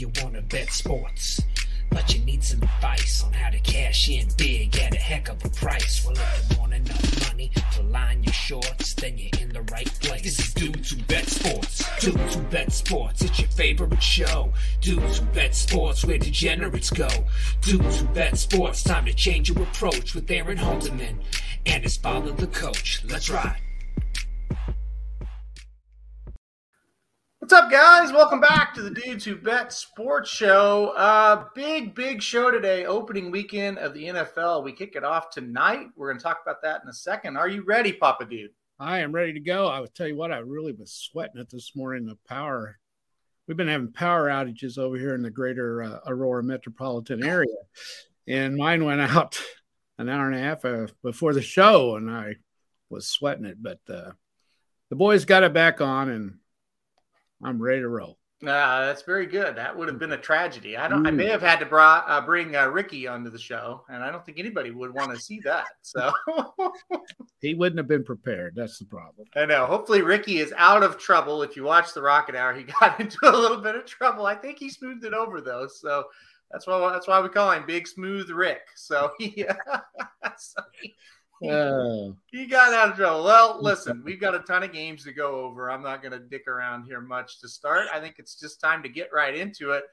you wanna bet sports, but you need some advice on how to cash in big at a heck of a price. Well, if you want enough money to line your shorts, then you're in the right place. This is Dudes Who Bet Sports. Dudes Who Bet Sports, it's your favorite show. Dudes Who Bet Sports, where degenerates go. Dudes Who Bet Sports, time to change your approach with Aaron Holzeman and his father, the coach. Let's ride. What's up, guys? Welcome back to the Dudes Who Bet Sports Show. Big show today, opening weekend of the NFL. We kick it off tonight. We're going to talk about that in a second. Are you ready, Papa Dude? I am ready to go. I would tell you what, I really was sweating it this morning, the power. We've been having power outages over here in the greater Aurora metropolitan area. And mine went out an hour and a half before the show, and I was sweating it. But the boys got it back on, and I'm ready to roll. That's very good. That would have been a tragedy. I may have had to bring Ricky onto the show, and I don't think anybody would want to see that. So he wouldn't have been prepared. That's the problem. I know. Hopefully Ricky is out of trouble. If you watch the Rocket Hour, he got into a little bit of trouble. I think he smoothed it over though. So that's why we call him Big Smooth Rick. So he got out of trouble. Well, listen, we've got a ton of games to go over. I'm not going to dick around here much to start. I think it's just time to get right into it.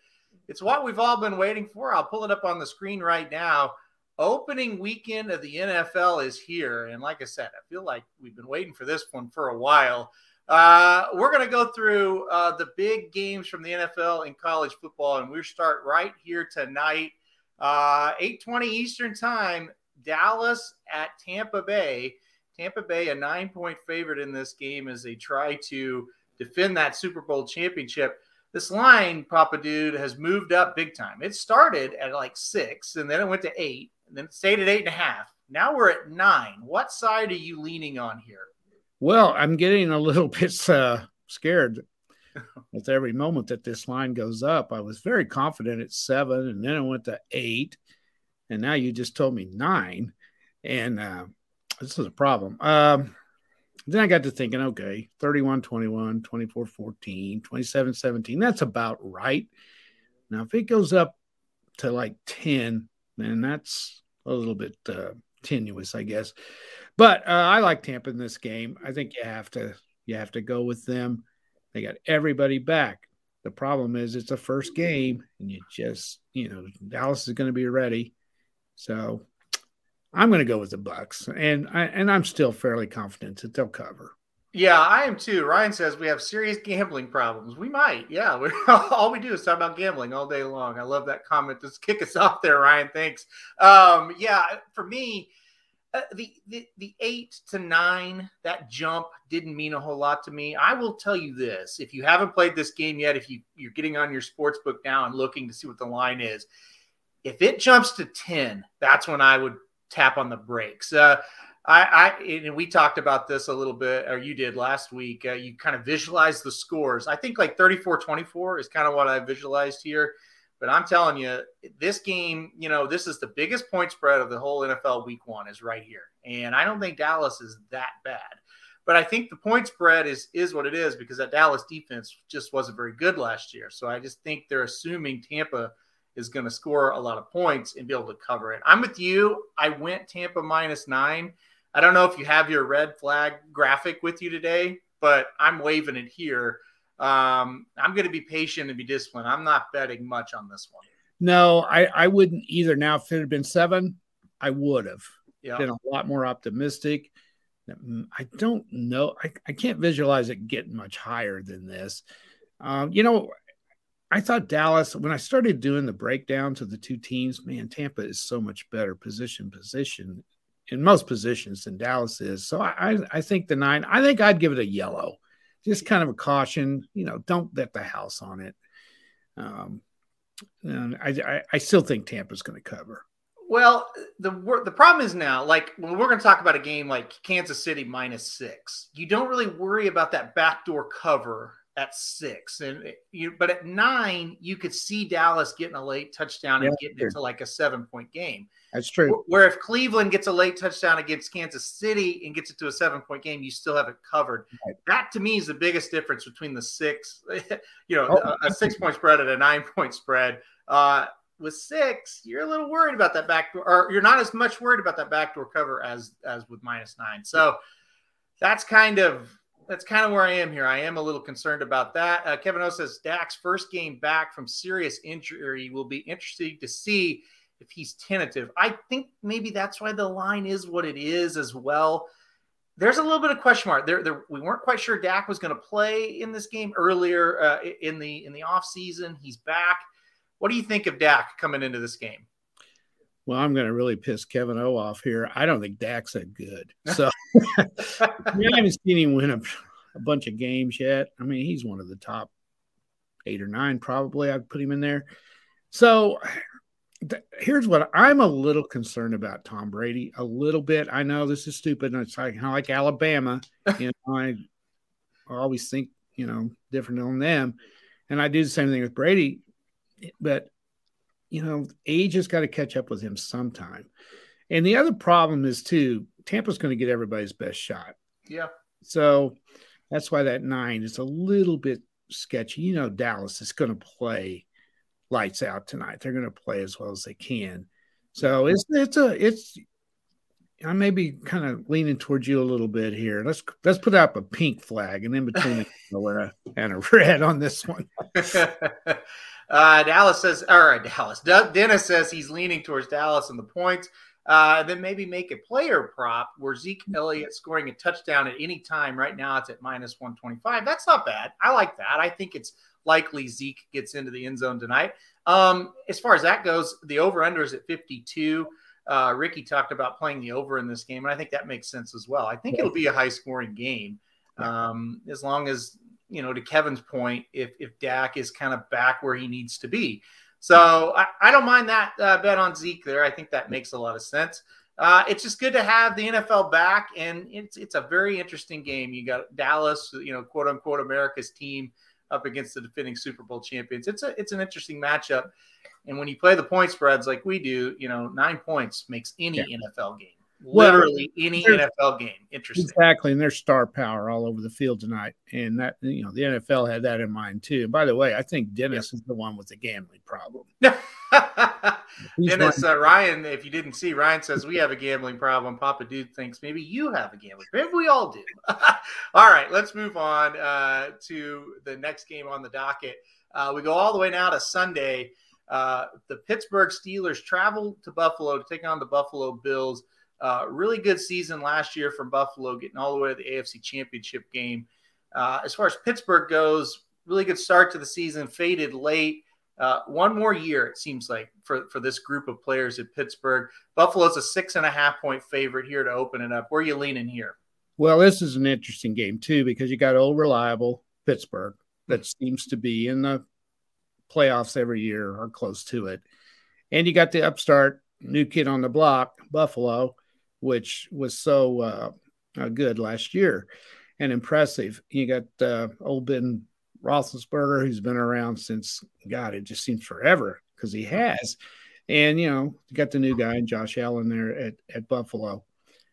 It's what we've all been waiting for. I'll pull it up on the screen right now. Opening weekend of the NFL is here. And like I said, I feel like we've been waiting for this one for a while. We're going to go through the big games from the NFL and college football, and we'll start right here tonight. 8:20 Eastern time. Dallas at Tampa Bay. Tampa Bay, a 9-point favorite in this game as they try to defend that Super Bowl championship. This line, Papa Dude, has moved up big time. It started at like 6, and then it went to 8, and then it stayed at 8.5. Now we're at 9. What side are you leaning on here? Well, I'm getting a little bit scared with every moment that this line goes up. I was very confident at 7, and then it went to 8. And now you just told me 9, and this is a problem. Then I got to thinking, okay, 31-21, 24-14, 27-17. That's about right. Now, if it goes up to like 10, then that's a little bit tenuous, I guess. But I like Tampa in this game. I think you have to go with them. They got everybody back. The problem is it's a first game, and Dallas is going to be ready. So I'm going to go with the Bucks, and I'm still fairly confident that they'll cover. Yeah, I am too. Ryan says we have serious gambling problems. We might. Yeah, all we do is talk about gambling all day long. I love that comment. Just kick us off there, Ryan. Thanks. Yeah, for me, the 8 to 9, that jump didn't mean a whole lot to me. I will tell you this. If you haven't played this game yet, if you're getting on your sports book now and looking to see what the line is, if it jumps to 10, that's when I would tap on the brakes. And we talked about this a little bit, or you did last week. You kind of visualize the scores. I think like 34-24 is kind of what I visualized here. But I'm telling you, this game, this is the biggest point spread of the whole NFL week one is right here. And I don't think Dallas is that bad. But I think the point spread is what it is because that Dallas defense just wasn't very good last year. So I just think they're assuming Tampa is going to score a lot of points and be able to cover it. I'm with you. I went Tampa -9. I don't know if you have your red flag graphic with you today, but I'm waving it here. I'm going to be patient and be disciplined. I'm not betting much on this one. No, I wouldn't either. Now, if it had been 7, I would have been a lot more optimistic. I don't know. I can't visualize it getting much higher than this. I thought Dallas, when I started doing the breakdowns of the two teams, man, Tampa is so much better position in most positions than Dallas is. So I think the 9, I think I'd give it a yellow, just kind of a caution, don't bet the house on it. And I still think Tampa's going to cover. Well, the problem is now, like when we're going to talk about a game like Kansas City -6, you don't really worry about that backdoor cover at 6. But at 9, you could see Dallas getting a late touchdown and getting into like a 7-point game. That's true. Where if Cleveland gets a late touchdown against Kansas City and gets it to a 7-point game, you still have it covered. Right. That to me is the biggest difference between the 6, a 6-point spread and a 9-point spread. With 6, you're a little worried about that backdoor, or you're not as much worried about that backdoor cover as with -9. So that's kind of where I am here. I am a little concerned about that. Kevin O says Dak's first game back from serious injury will be interesting to see if he's tentative. I think maybe that's why the line is what it is as well. There's a little bit of question mark there. We weren't quite sure Dak was going to play in this game earlier in the off season. He's back. What do you think of Dak coming into this game? Well, I'm going to really piss Kevin O off here. I don't think Dak's that good. So I haven't seen him win a bunch of games yet. I mean, he's one of the top 8 or 9, probably. I'd put him in there. So here's what I'm a little concerned about Tom Brady, a little bit. I know this is stupid. And it's like Alabama. I always think, different on them. And I do the same thing with Brady. But, age has got to catch up with him sometime. And the other problem is, too, Tampa's going to get everybody's best shot. Yeah. So that's why that 9 is a little bit sketchy. Dallas is going to play lights out tonight. They're going to play as well as they can. So I may be kind of leaning towards you a little bit here. Let's put up a pink flag and in between and a red on this one. Dennis says he's leaning towards Dallas in the points. Then maybe make a player prop where Zeke Elliott scoring a touchdown at any time. Right now it's at -125. That's not bad. I like that. I think it's likely Zeke gets into the end zone tonight. As far as that goes, the over-under is at 52. Ricky talked about playing the over in this game, and I think that makes sense as well. I think it'll be a high-scoring game, as long as, to Kevin's point, if Dak is kind of back where he needs to be. So I don't mind that bet on Zeke there. I think that makes a lot of sense. It's just good to have the NFL back, and it's a very interesting game. You got Dallas, quote-unquote America's team, up against the defending Super Bowl champions. It's an interesting matchup. And when you play the point spreads like we do, 9 points makes any NFL game. Literally any NFL game. Interesting. Exactly. And there's star power all over the field tonight. And that, the NFL had that in mind too. And by the way, I think Dennis is the one with the gambling problem. Dennis, Ryan, if you didn't see, Ryan says we have a gambling problem. Papa Dude thinks maybe you have a gambling problem. Maybe we all do. All right, let's move on to the next game on the docket. We go all the way now to Sunday. The Pittsburgh Steelers travel to Buffalo to take on the Buffalo Bills. Really good season last year from Buffalo, getting all the way to the AFC Championship game. As far as Pittsburgh goes, really good start to the season, faded late. One more year, it seems like, for this group of players at Pittsburgh. Buffalo's a 6.5-point favorite here to open it up. Where are you leaning here? Well, this is an interesting game, too, because you got old reliable Pittsburgh that seems to be in the playoffs every year or close to it. And you got the upstart, new kid on the block, Buffalo, which was so good last year and impressive. You got old Ben Roethlisberger, who's been around since, God, it just seems forever because he has. And, you got the new guy, Josh Allen, there at Buffalo.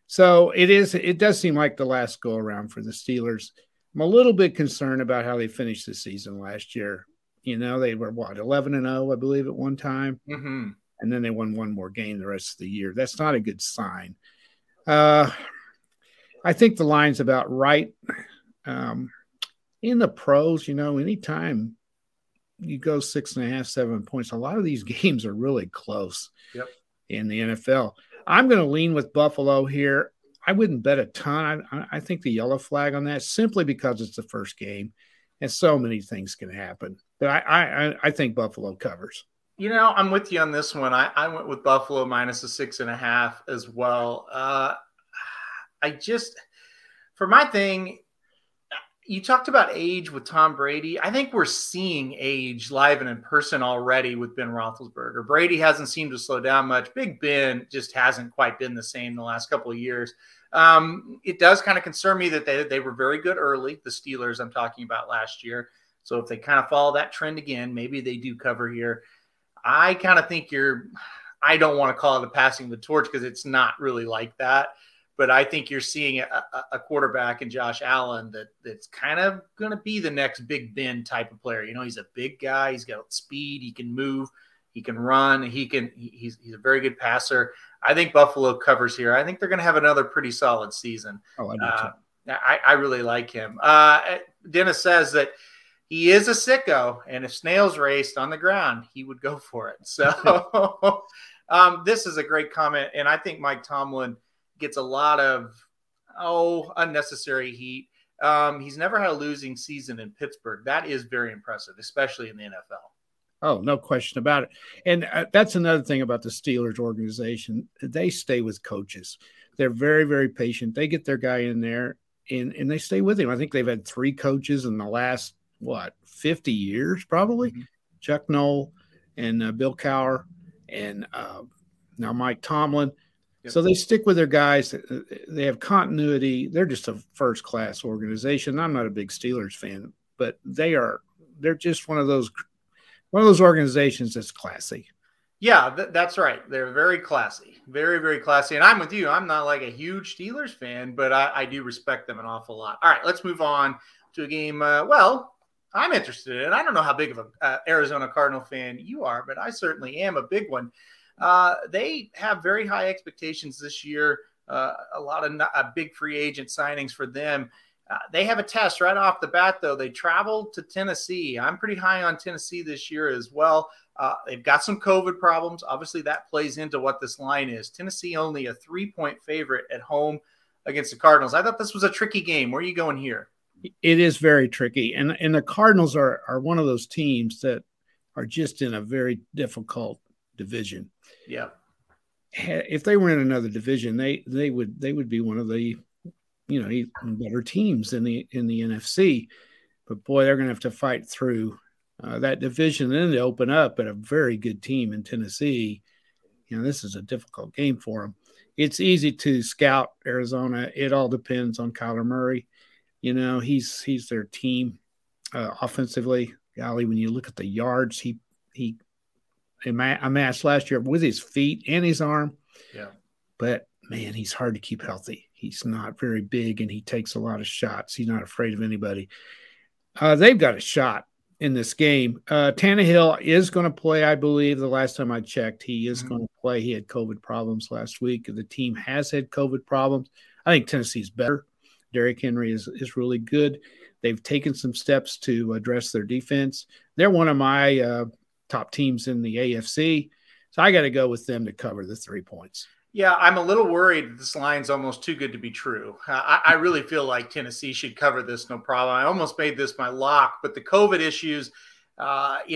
So it does seem like the last go around for the Steelers. I'm a little bit concerned about how they finished the season last year. They were, 11-0, I believe, at one time. Mm-hmm. And then they won one more game the rest of the year. That's not a good sign. I think the line's about right. In the pros, anytime you go 6.5, 7 points, a lot of these games are really close in the NFL. I'm going to lean with Buffalo here. I wouldn't bet a ton. I think the yellow flag on that, simply because it's the first game and so many things can happen. But I think Buffalo covers. I'm with you on this one. I went with Buffalo minus a 6.5 as well. For my thing, you talked about age with Tom Brady. I think we're seeing age live and in person already with Ben Roethlisberger. Brady hasn't seemed to slow down much. Big Ben just hasn't quite been the same the last couple of years. It does kind of concern me that they were very good early, the Steelers I'm talking about last year. So if they kind of follow that trend again, maybe they do cover here. I kind of think I don't want to call it a passing the torch because it's not really like that. But I think you're seeing a quarterback in Josh Allen that's kind of going to be the next Big Ben type of player. You know, he's a big guy. He's got speed. He can move. He can run. He's a very good passer. I think Buffalo covers here. I think they're going to have another pretty solid season. Oh, I do too. I really like him. Dennis says that he is a sicko, and if snails raced on the ground, he would go for it. So this is a great comment, and I think Mike Tomlin gets a lot of unnecessary heat. He's never had a losing season in Pittsburgh. That is very impressive, especially in the NFL. Oh, no question about it. And that's another thing about the Steelers organization. They stay with coaches. They're very, very patient. They get their guy in there, and they stay with him. I think they've had 3 coaches in the last, 50 years probably? Mm-hmm. Chuck Noll and Bill Cowher and now Mike Tomlin. Yep. So they stick with their guys. They have continuity. They're just a first-class organization. I'm not a big Steelers fan, but they're just one of those organizations that's classy. Yeah, that's right. They're very classy, very, very classy. And I'm with you. I'm not like a huge Steelers fan, but I do respect them an awful lot. All right, let's move on to a game. I'm interested in. I don't know how big of an Arizona Cardinal fan you are, but I certainly am a big one. They have very high expectations this year. A lot of big free agent signings for them. They have a test right off the bat, though. They travel to Tennessee. I'm pretty high on Tennessee this year as well. They've got some COVID problems. Obviously, that plays into what this line is. Tennessee only a 3-point favorite at home against the Cardinals. I thought this was a tricky game. Where are you going here? It is very tricky. And the Cardinals are one of those teams that are just in a very difficult division. Yeah. If they were in another division, they would be one of the – better teams in the NFC, but boy, they're going to have to fight through that division. And then they open up at a very good team in Tennessee. This is a difficult game for them. It's easy to scout Arizona. It all depends on Kyler Murray. He's their team offensively. Golly, when you look at the yards he amassed last year with his feet and his arm. Yeah, but man, he's hard to keep healthy. He's not very big, and he takes a lot of shots. He's not afraid of anybody. They've got a shot in this game. Tannehill is going to play, I believe. The last time I checked, he is going to play. He had COVID problems last week. The team has had COVID problems. I think Tennessee's better. Derrick Henry is really good. They've taken some steps to address their defense. They're one of my top teams in the AFC, so I got to go with them to cover the 3 points. Yeah, I'm a little worried that this line's almost too good to be true. I really feel like Tennessee should cover this, no problem. I almost made this my lock, but the COVID issues, that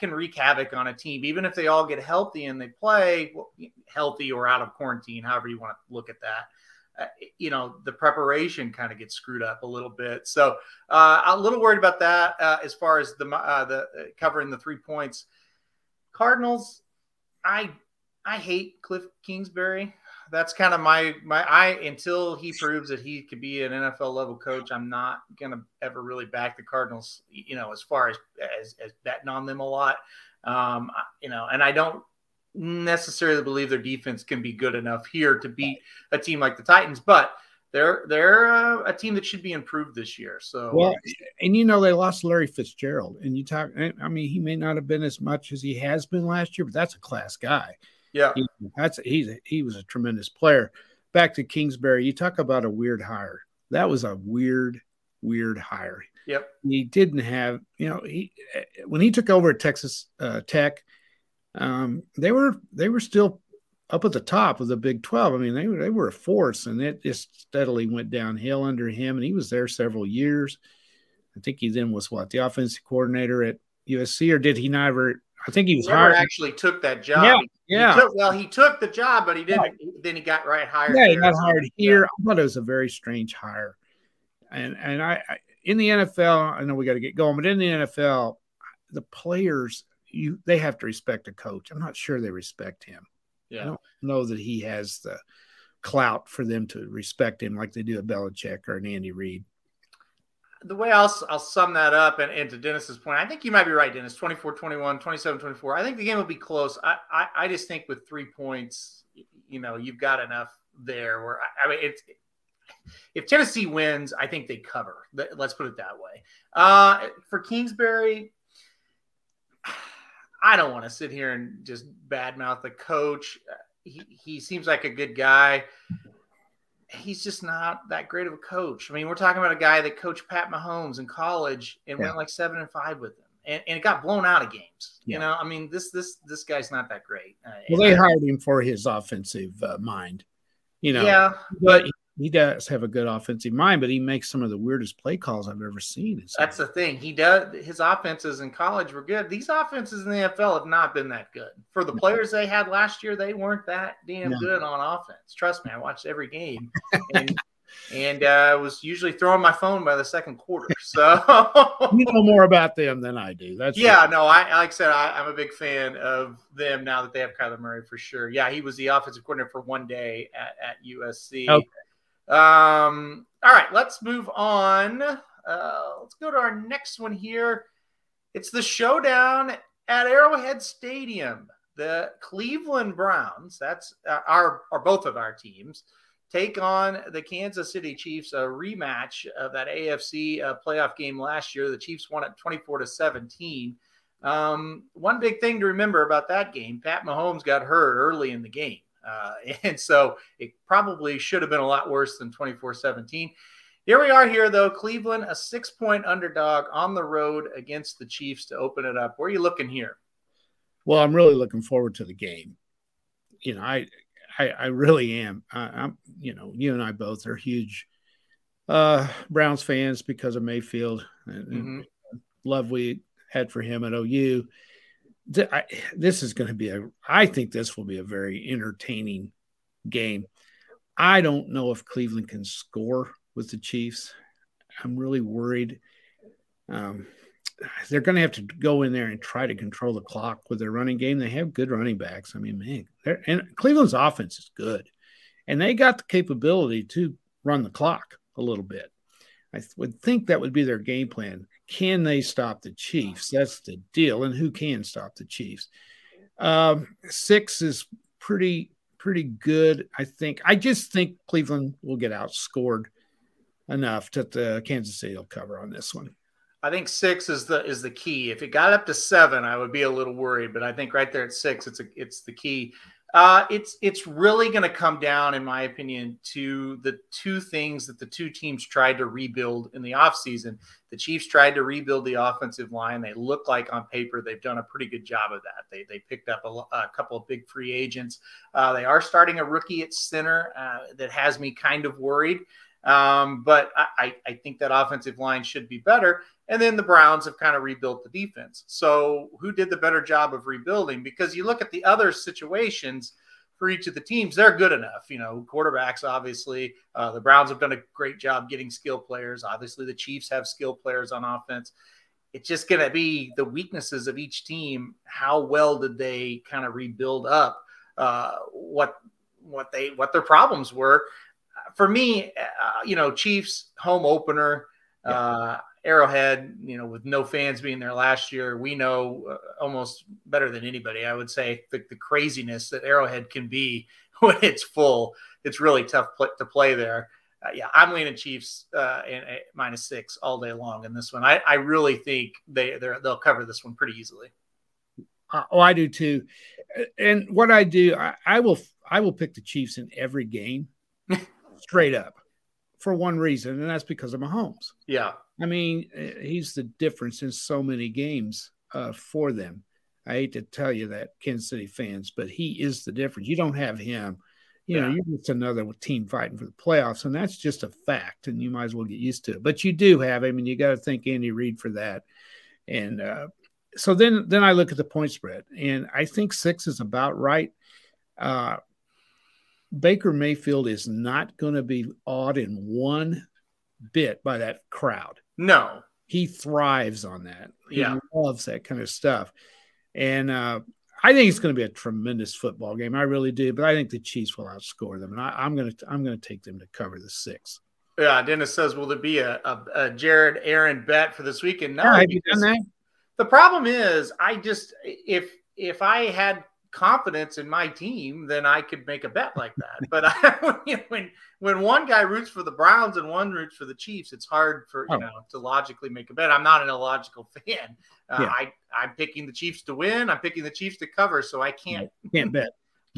can wreak havoc on a team. Even if they all get healthy and they play healthy or out of quarantine, however you want to look at that, the preparation kind of gets screwed up a little bit. So I'm a little worried about that as far as the covering the 3 points. Cardinals, I hate Cliff Kingsbury. That's kind of my until he proves that he could be an NFL level coach, I'm not going to ever really back the Cardinals, as far as betting on them a lot. And I don't necessarily believe their defense can be good enough here to beat a team like the Titans, but they're a team that should be improved this year. So, they lost Larry Fitzgerald, and he may not have been as much as he has been last year, but that's a class guy. Yeah, he was a tremendous player. Back to Kingsbury, you talk about a weird hire. That was a weird hire. Yep, he didn't have when he took over at Texas Tech, they were still up at the top of the Big 12. I mean, they were a force, and it just steadily went downhill under him. And he was there several years. I think he then was the offensive coordinator at USC, or did he never? I think he was hired. Actually took that job. Yeah. Yeah. He took the job, but he didn't. Right. Then he got hired. Yeah, he got hired here. Yeah. I thought it was a very strange hire. And I in the NFL, I know we got to get going, but in the NFL, the players they have to respect a coach. I'm not sure they respect him. Yeah. I don't know that he has the clout for them to respect him like they do a Belichick or an Andy Reid. The way I'll sum that up, and to Dennis's point, I think you might be right, Dennis, 24-21, 27-24. I think the game will be close. I just think with 3 points, you know, you've got enough there. Where I mean, it's, if Tennessee wins, I think they cover. Let's put it that way. For Kingsbury, I don't want to sit here and just badmouth the coach. He seems like a good guy. He's just not that great of a coach. I mean, we're talking about a guy that coached Pat Mahomes in college and went like 7-5 with him, and it got blown out of games. Yeah. You know, I mean, this guy's not that great. Well, they hired him for his offensive mind, you know. Yeah, but he does have a good offensive mind, but he makes some of the weirdest play calls I've ever seen. That's the thing. He does. His offenses in college were good. These offenses in the NFL have not been that good. For the players they had last year, they weren't that damn good on offense. Trust me, I watched every game, and I was usually throwing my phone by the second quarter. So you know more about them than I do. That's right. No, I like I said, I'm a big fan of them now that they have Kyler Murray for sure. Yeah, he was the offensive coordinator for one day at USC. Okay. All right, let's move on. Let's go to our next one here. It's the showdown at Arrowhead Stadium. The Cleveland Browns, that's our both of our teams, take on the Kansas City Chiefs, a rematch of that AFC playoff game last year. The Chiefs won it 24-17. One big thing to remember about that game, Pat Mahomes got hurt early in the game. And so it probably should have been a lot worse than 24-17. Here we are here, though. Cleveland, a 6-point underdog on the road against the Chiefs to open it up. Where are you looking here? Well, I'm really looking forward to the game. You know, I really am. I'm, you know, you and I both are huge Browns fans because of Mayfield and love we had for him at OU. This is going to be I think this will be a very entertaining game. I don't know if Cleveland can score with the Chiefs. I'm really worried. They're going to have to go in there and try to control the clock with their running game. They have good running backs. I mean, man, and Cleveland's offense is good, and they got the capability to run the clock a little bit. I would think that would be their game plan. Can they stop the Chiefs? That's the deal. And who can stop the Chiefs? 6 is pretty good, I think. I just think Cleveland will get outscored enough that the Kansas City will cover on this one. I think 6 is the key. If it got up to 7, I would be a little worried. But I think right there at 6, it's the key. It's really going to come down, in my opinion, to the two things that the two teams tried to rebuild in the offseason. The Chiefs tried to rebuild the offensive line. They look like on paper they've done a pretty good job of that. They picked up a couple of big free agents. They are starting a rookie at center that has me kind of worried. But I think that offensive line should be better. And then the Browns have kind of rebuilt the defense. So who did the better job of rebuilding? Because you look at the other situations for each of the teams, they're good enough. You know, quarterbacks, obviously. The Browns have done a great job getting skill players. Obviously, the Chiefs have skill players on offense. It's just going to be the weaknesses of each team. How well did they kind of rebuild up what their problems were? For me, you know, Chiefs home opener, Arrowhead, you know, with no fans being there last year, we know almost better than anybody, I would say, the craziness that Arrowhead can be when it's full. It's really tough to play there. I'm leaning Chiefs and -6 all day long in this one. I really think they'll cover this one pretty easily. I do too. And what I do, I will pick the Chiefs in every game. Straight up for one reason, and that's because of Mahomes. Yeah. I mean, he's the difference in so many games for them. I hate to tell you that, Kansas City fans, but he is the difference. You don't have him. You know, you're just another team fighting for the playoffs, and that's just a fact, and you might as well get used to it. But you do have him, and you got to thank Andy Reid for that. And so then I look at the point spread, and I think 6 is about right. Baker Mayfield is not going to be awed in one bit by that crowd. No. He thrives on that. He loves that kind of stuff. And I think it's going to be a tremendous football game. I really do, but I think the Chiefs will outscore them, and I'm going to take them to cover the 6. Yeah, Dennis says, will there be a Jared Aaron bet for this weekend? No, have you done that? The problem is, I just if I had confidence in my team, then I could make a bet like that. But when one guy roots for the Browns and one roots for the Chiefs, it's hard for to logically make a bet. I'm not an illogical fan. I'm picking the Chiefs to win. I'm picking the Chiefs to cover, so I can't bet.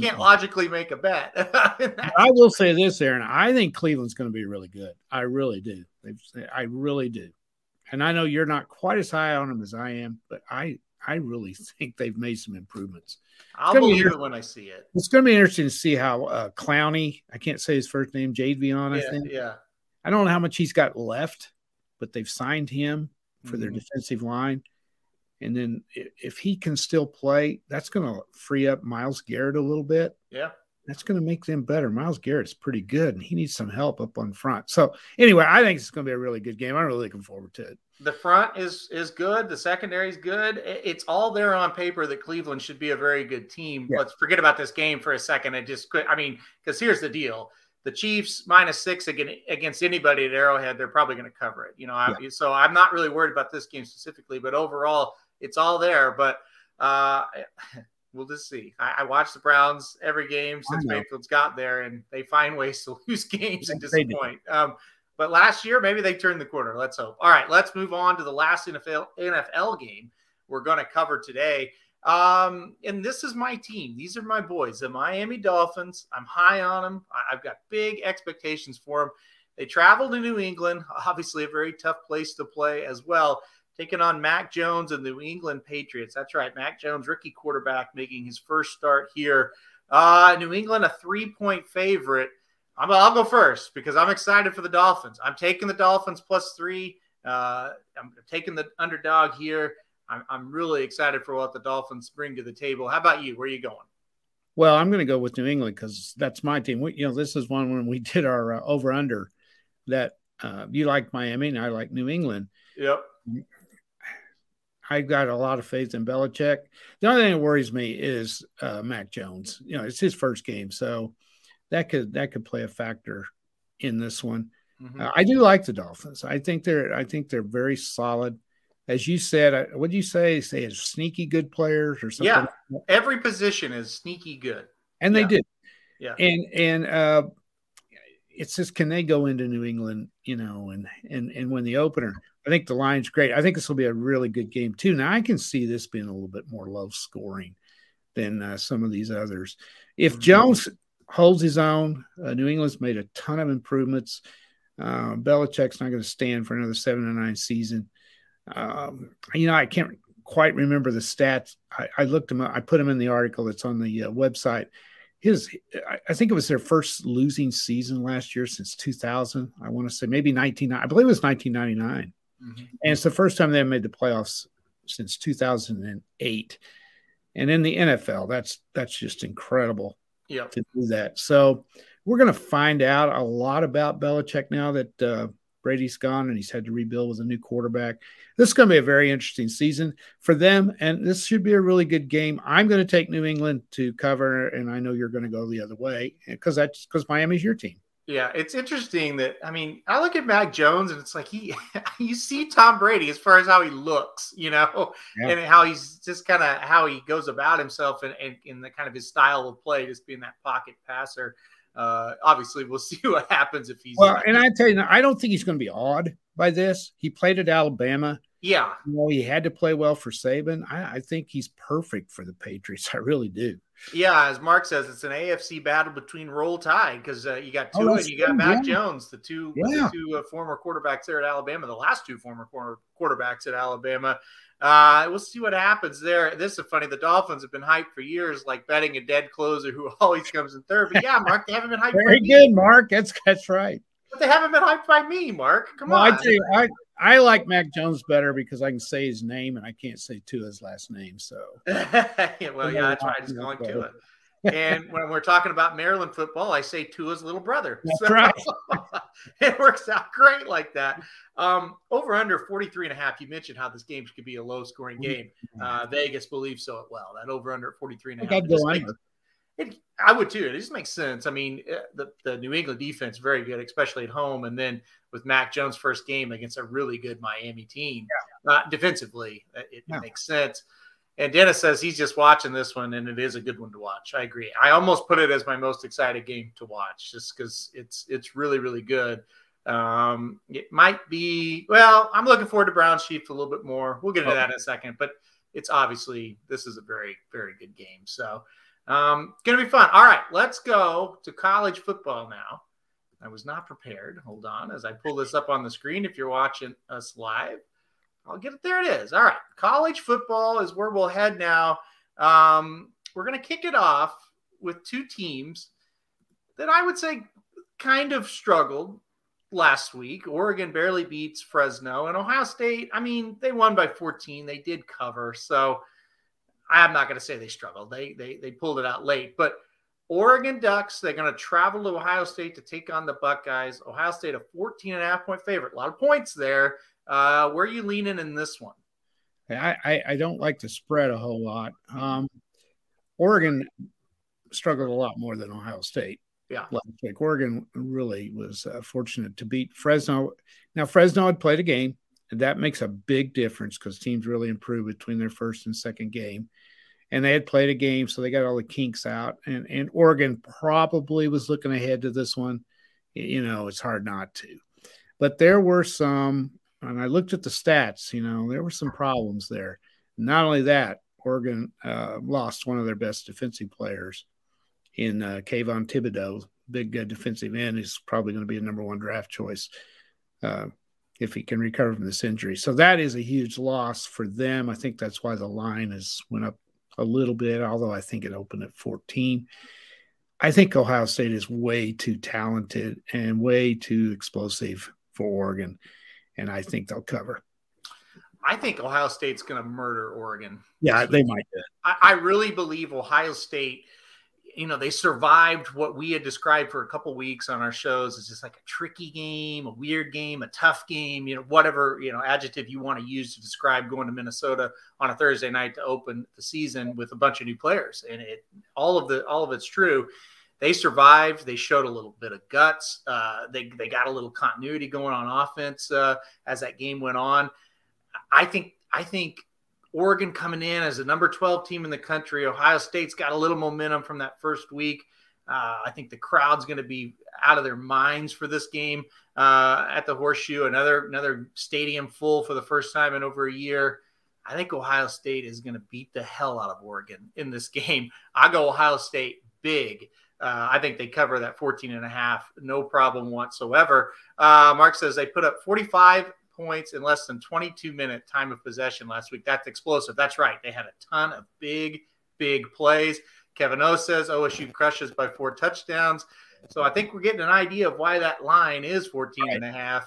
Can't logically make a bet. I will say this, Aaron. I think Cleveland's going to be really good. I really do. I really do. And I know you're not quite as high on them as I am, but I really think they've made some improvements. I'll believe it when I see it. It's going to be interesting to see how Clowney, I can't say his first name, Jadeveon, I think. Yeah. I don't know how much he's got left, but they've signed him for their defensive line. And then if he can still play, that's going to free up Myles Garrett a little bit. Yeah. That's going to make them better. Myles Garrett's pretty good, and he needs some help up on front. So, anyway, I think it's going to be a really good game. I'm really looking forward to it. The front is good. The secondary is good. It's all there on paper that Cleveland should be a very good team. Yeah. Let's forget about this game for a second. Because here's the deal. The Chiefs -6 against anybody at Arrowhead, they're probably going to cover it. So I'm not really worried about this game specifically, but overall – it's all there, but we'll just see. I watch the Browns every game since Mayfield's got there, and they find ways to lose games and disappoint. But last year, maybe they turned the corner. Let's hope. All right, let's move on to the last NFL game we're going to cover today. And this is my team. These are my boys, the Miami Dolphins. I'm high on them. I've got big expectations for them. They travel to New England, obviously a very tough place to play as well. Taking on Mac Jones and the New England Patriots. That's right, Mac Jones, rookie quarterback, making his first start here. New England, a 3-point favorite. I'll go first because I'm excited for the Dolphins. I'm taking the Dolphins +3. I'm taking the underdog here. I'm really excited for what the Dolphins bring to the table. How about you? Where are you going? Well, I'm going to go with New England because that's my team. This is one when we did our over-under that you like Miami and I like New England. Yep. I've got a lot of faith in Belichick. The only thing that worries me is Mac Jones. It's his first game, so that could play a factor in this one. Mm-hmm. I do like the Dolphins. I think they're very solid. As you said, what do you say? Say it's sneaky good players or something. Yeah, every position is sneaky good, and they did. Yeah, and it's just can they go into New England, and win the opener. I think the line's great. I think this will be a really good game, too. Now, I can see this being a little bit more low-scoring than some of these others. If Jones holds his own, New England's made a ton of improvements. Belichick's not going to stand for another 7-9 season. I can't quite remember the stats. I looked them up. I put them in the article that's on the website. I think it was their first losing season last year since 2000. I want to say maybe 1999. Mm-hmm. And it's the first time they haven't made the playoffs since 2008. And in the NFL, that's just incredible to do that. So we're going to find out a lot about Belichick now that Brady's gone and he's had to rebuild with a new quarterback. This is going to be a very interesting season for them, and this should be a really good game. I'm going to take New England to cover, and I know you're going to go the other way because Miami's your team. Yeah, it's interesting that, I look at Mac Jones and it's like you see Tom Brady as far as how he looks, and how he's just kind of how he goes about himself and in the kind of his style of play, just being that pocket passer. Obviously, we'll see what happens if he's. Well, and I tell you, I don't think he's going to be awed by this. He played at Alabama. Yeah. He had to play well for Saban. I think he's perfect for the Patriots. I really do. Yeah, as Mark says, it's an AFC battle between Roll Tide because you got Tua and you got Mac Jones, the two former quarterbacks there at Alabama, the last two former quarterbacks at Alabama. We'll see what happens there. This is funny. The Dolphins have been hyped for years, like betting a dead closer who always comes in third. But, yeah, Mark, they haven't been hyped Very by good, me. Mark. That's right. But they haven't been hyped by me, Mark. Come on. I tell you, I like Mac Jones better because I can say his name and I can't say Tua's last name. So, that's right. It's going Tua. And when we're talking about Maryland football, I say Tua's little brother. That's so, right. It works out great like that. Over under 43.5. You mentioned how this game could be a low-scoring game. Vegas believes so. Well, that over under 43.5. I would too. It just makes sense. I mean, the New England defense very good, especially at home. And then with Mac Jones' first game against a really good Miami team, defensively, it makes sense. And Dennis says he's just watching this one, and it is a good one to watch. I agree. I almost put it as my most excited game to watch just because it's really, really good. It might be – well, I'm looking forward to Browns Chiefs a little bit more. We'll get into that in a second. But it's obviously – this is a very, very good game. So going to be fun. All right, let's go to college football now. I was not prepared. Hold on as I pull this up on the screen if you're watching us live. I'll get it. There it is. All right. College football is where we'll head now. We're going to kick it off with two teams that I would say kind of struggled last week. Oregon barely beats Fresno, and Ohio State, I mean, they won by 14. They did cover. So I'm not going to say they struggled. They pulled it out late. But Oregon Ducks, they're going to travel to Ohio State to take on the Buckeyes. Ohio State, a 14.5-point favorite. A lot of points there. Where are you leaning in this one? I don't like to spread a whole lot. Oregon struggled a lot more than Ohio State. Yeah. Last week. Oregon really was fortunate to beat Fresno. Now, Fresno had played a game, and that makes a big difference because teams really improved between their first and second game. And they had played a game, so they got all the kinks out. And Oregon probably was looking ahead to this one. You know, it's hard not to. But there were some... And I looked at the stats, you know, there were some problems there. Not only that, Oregon lost one of their best defensive players in Kayvon Thibodeau, big defensive end. He's probably going to be a number one draft choice if he can recover from this injury. So that is a huge loss for them. I think that's why the line has went up a little bit, although I think it opened at 14. I think Ohio State is way too talented and way too explosive for Oregon. And I think they'll cover. I think Ohio State's going to murder Oregon. Yeah, they might. I really believe Ohio State, you know, they survived what we had described for a couple weeks on our shows as just like a tricky game, a weird game, a tough game, you know, whatever, you know, adjective you want to use to describe going to Minnesota on a Thursday night to open the season with a bunch of new players. And it all of it's true. They survived. They showed a little bit of guts. They got a little continuity going on offense as that game went on. I think Oregon coming in as the number 12 team in the country, Ohio State's got a little momentum from that first week. I think the crowd's going to be out of their minds for this game at the Horseshoe, another stadium full for the first time in over a year. I think Ohio State is going to beat the hell out of Oregon in this game. I go Ohio State big. I think they cover that 14.5, no problem whatsoever. Mark says they put up 45 points in less than 22-minute time of possession last week. That's explosive. That's right. They had a ton of big, big plays. Kevin O says OSU crushes by 4 touchdowns. So I think we're getting an idea of why that line is 14.5. A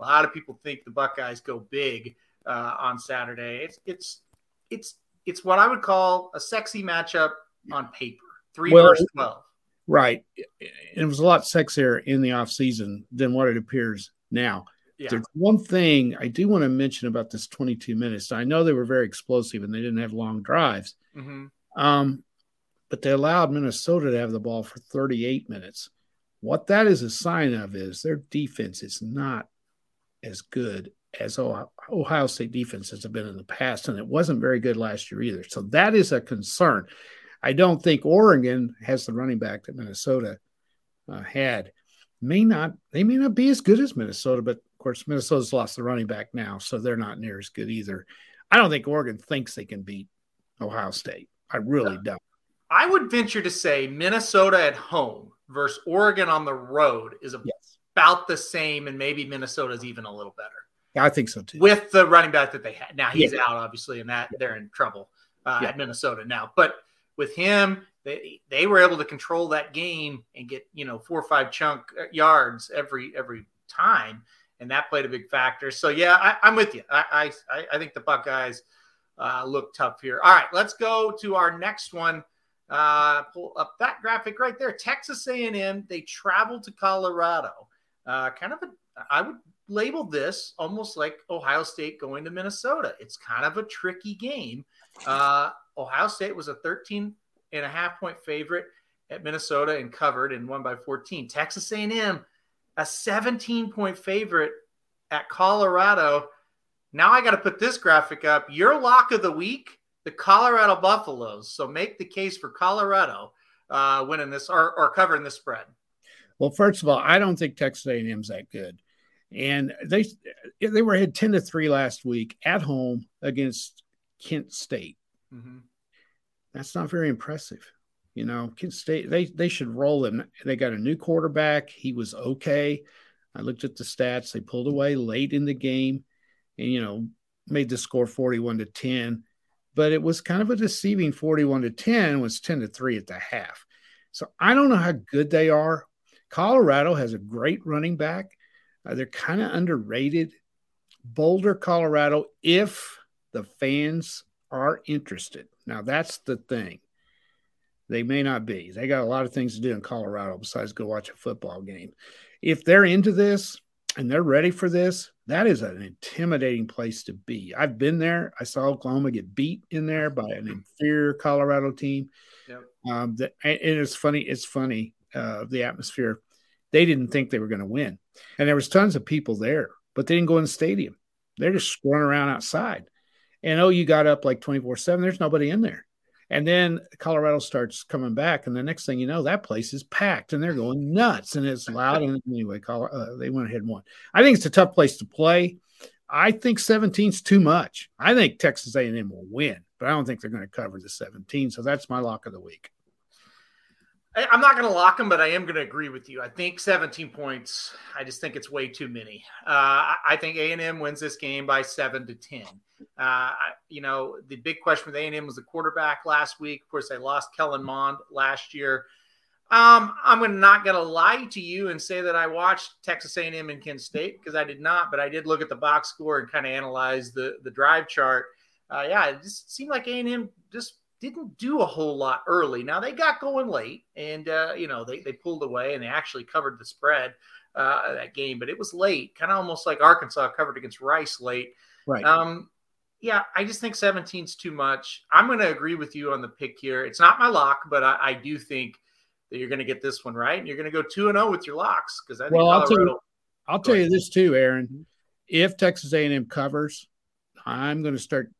lot of people think the Buckeyes go big on Saturday. It's what I would call a sexy matchup on paper. 3 versus 12. Right. It was a lot sexier in the offseason than what it appears now. Yeah. There's one thing I do want to mention about this 22 minutes. I know they were very explosive and they didn't have long drives, but they allowed Minnesota to have the ball for 38 minutes. What that is a sign of is their defense is not as good as Ohio State defenses have been in the past, and it wasn't very good last year either. So that is a concern. I don't think Oregon has the running back that Minnesota had. They may not be as good as Minnesota, but of course Minnesota's lost the running back now, so they're not near as good either. I don't think Oregon thinks they can beat Ohio State. I really don't. I would venture to say Minnesota at home versus Oregon on the road is about the same, and maybe Minnesota's even a little better. Yeah, I think so too. With the running back that they had. Now he's out, obviously, and that they're in trouble at Minnesota now, but. With him, they were able to control that game and get, you know, 4 or 5 chunk yards every time, and that played a big factor. So, yeah, I'm with you. I think the Buckeyes look tough here. All right, let's go to our next one. Pull up that graphic right there. Texas A&M, they traveled to Colorado. I would label this almost like Ohio State going to Minnesota. It's kind of a tricky game. Ohio State was a 13.5-point favorite at Minnesota and covered and won by 14. Texas A&M, a 17-point favorite at Colorado. Now I got to put this graphic up. Your lock of the week, the Colorado Buffaloes. So make the case for Colorado winning this or covering this spread. Well, first of all, I don't think Texas A&M's that good. And they were ahead 10-3 last week at home against Kent State. Mm-hmm. That's not very impressive. You know, Kent State, they should roll them. They got a new quarterback. He was okay. I looked at the stats. They pulled away late in the game and, you know, made the score 41-10. But it was kind of a deceiving 41-10. It was 10-3 at the half. So I don't know how good they are. Colorado has a great running back. They're kind of underrated. Boulder, Colorado, if the fans are interested. Now, that's the thing. They may not be. They got a lot of things to do in Colorado besides go watch a football game. If they're into this and they're ready for this, that is an intimidating place to be. I've been there. I saw Oklahoma get beat in there by an inferior Colorado team. Yep. And it's funny. The atmosphere. They didn't think they were going to win. And there was tons of people there, but they didn't go in the stadium. They're just screwing around outside. And OU got up like 24-7. There's nobody in there. And then Colorado starts coming back, and the next thing you know, that place is packed, and they're going nuts, and it's loud. And anyway, they went ahead and won. I think it's a tough place to play. I think 17's too much. I think Texas A&M will win, but I don't think they're going to cover the 17, so that's my lock of the week. I'm not going to lock them, but I am going to agree with you. I think 17 points, I just think it's way too many. I think A&M wins this game by 7-10. The big question with A&M was the quarterback last week. Of course, they lost Kellen Mond last year. I'm not going to lie to you and say that I watched Texas A&M and Kent State because I did not, but I did look at the box score and kind of analyze the drive chart. It just seemed like A&M just didn't do a whole lot early. Now they got going late and, they pulled away and they actually covered the spread that game, but it was late, kind of almost like Arkansas covered against Rice late. Right. I just think 17 is too much. I'm going to agree with you on the pick here. It's not my lock, but I do think that you're going to get this one right. And you're going to go 2-0 with your locks. Because I think I'll tell you this too, Aaron. If Texas A&M covers, I'm going to start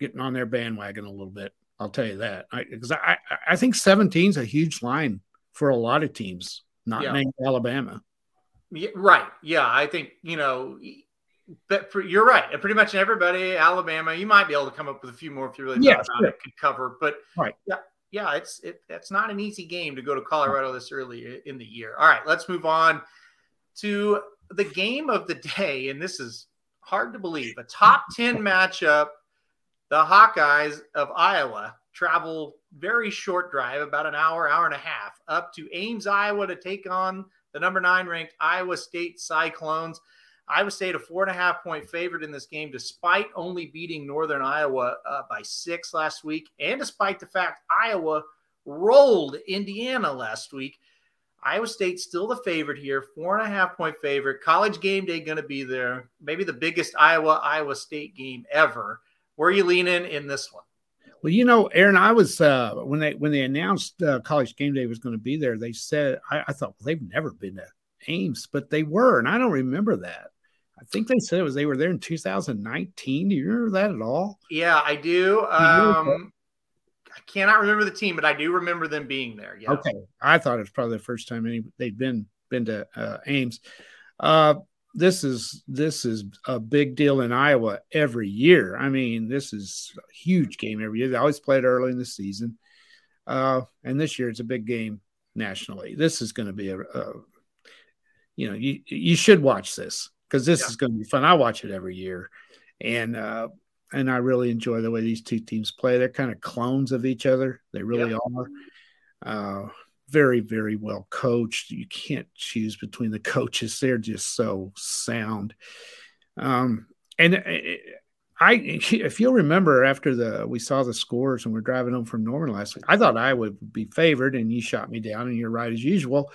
getting on their bandwagon a little bit. I'll tell you that. Because I think 17 is a huge line for a lot of teams, not named Alabama. Yeah, right. Yeah, I think, but you're right. And pretty much everybody, Alabama, you might be able to come up with a few more if you really thought about it, could cover. But right. Yeah, it's not an easy game to go to Colorado this early in the year. All right, let's move on to the game of the day. And this is hard to believe. A top 10 matchup. The Hawkeyes of Iowa travel very short drive, about an hour, hour and a half, up to Ames, Iowa to take on the number 9 ranked Iowa State Cyclones. Iowa State, a 4.5-point favorite in this game, despite only beating Northern Iowa by 6 last week, and despite the fact Iowa rolled Indiana last week. Iowa State still the favorite here, 4.5-point favorite. College game day going to be there. Maybe the biggest Iowa State game ever. Where are you leaning in this one? Well, Aaron, I was when they announced College game day was going to be there, they said I thought, well, they've never been to Ames, but they were, and I don't remember that. I think they said they were there in 2019. Do you remember that at all? Yeah, I do. I cannot remember the team, but I do remember them being there. Yeah. Okay, I thought it was probably the first time they'd been to Ames. This is a big deal in Iowa every year. I mean, this is a huge game every year. They always play it early in the season, and this year it's a big game nationally. This is going to be a you should watch this because this is going to be fun. I watch it every year, and I really enjoy the way these two teams play. They're kind of clones of each other. They really are. Very, very well coached. You can't choose between the coaches. They're just so sound. And If you'll remember, after we saw the scores and we're driving home from Norman last week, I thought I would be favored, and you shot me down, and you're right as usual,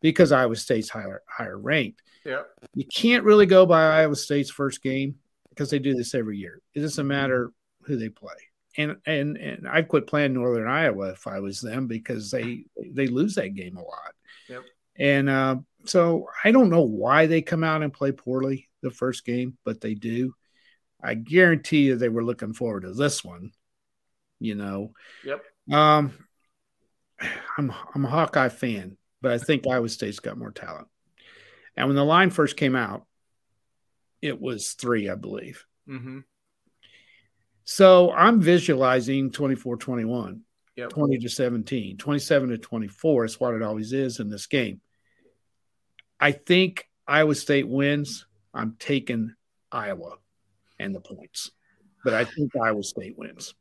because Iowa State's higher ranked. Yeah, you can't really go by Iowa State's first game because they do this every year. It doesn't matter who they play, and I'd quit playing Northern Iowa if I was them because they lose that game a lot. Yep. And so I don't know why they come out and play poorly the first game, but they do. I guarantee you they were looking forward to this one, you know. Yep. I'm a Hawkeye fan, but I think Iowa State's got more talent. And when the line first came out, it was 3, I believe. Mm-hmm. So I'm visualizing 24-21, yep. 20-17, 27-24. It's what it always is in this game. I think Iowa State wins. I'm taking Iowa and the points. But I think Iowa State wins.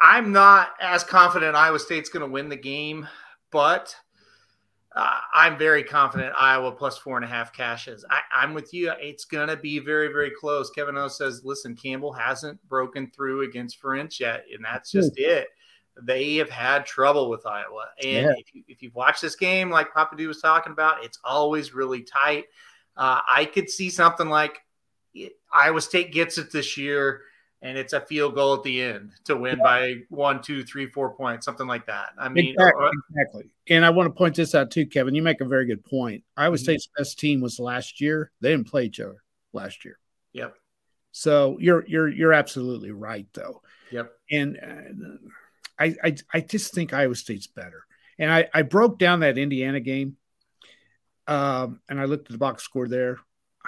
I'm not as confident Iowa State's going to win the game, but I'm very confident Iowa plus 4.5 cashes. I'm with you. It's going to be very, very close. Kevin O says, listen, Campbell hasn't broken through against French yet, and that's just it. They have had trouble with Iowa. And if you've watched this game, like Papa D was talking about, it's always really tight. I could see something like Iowa State gets it this year, and it's a field goal at the end to win by 1, 2, 3, 4 points, something like that. I mean, exactly. And I want to point this out too, Kevin. You make a very good point. Iowa State's best team was last year. They didn't play each other last year. Yep. So you're absolutely right, though. Yep. And I just think Iowa State's better. And I broke down that Indiana game, and I looked at the box score there.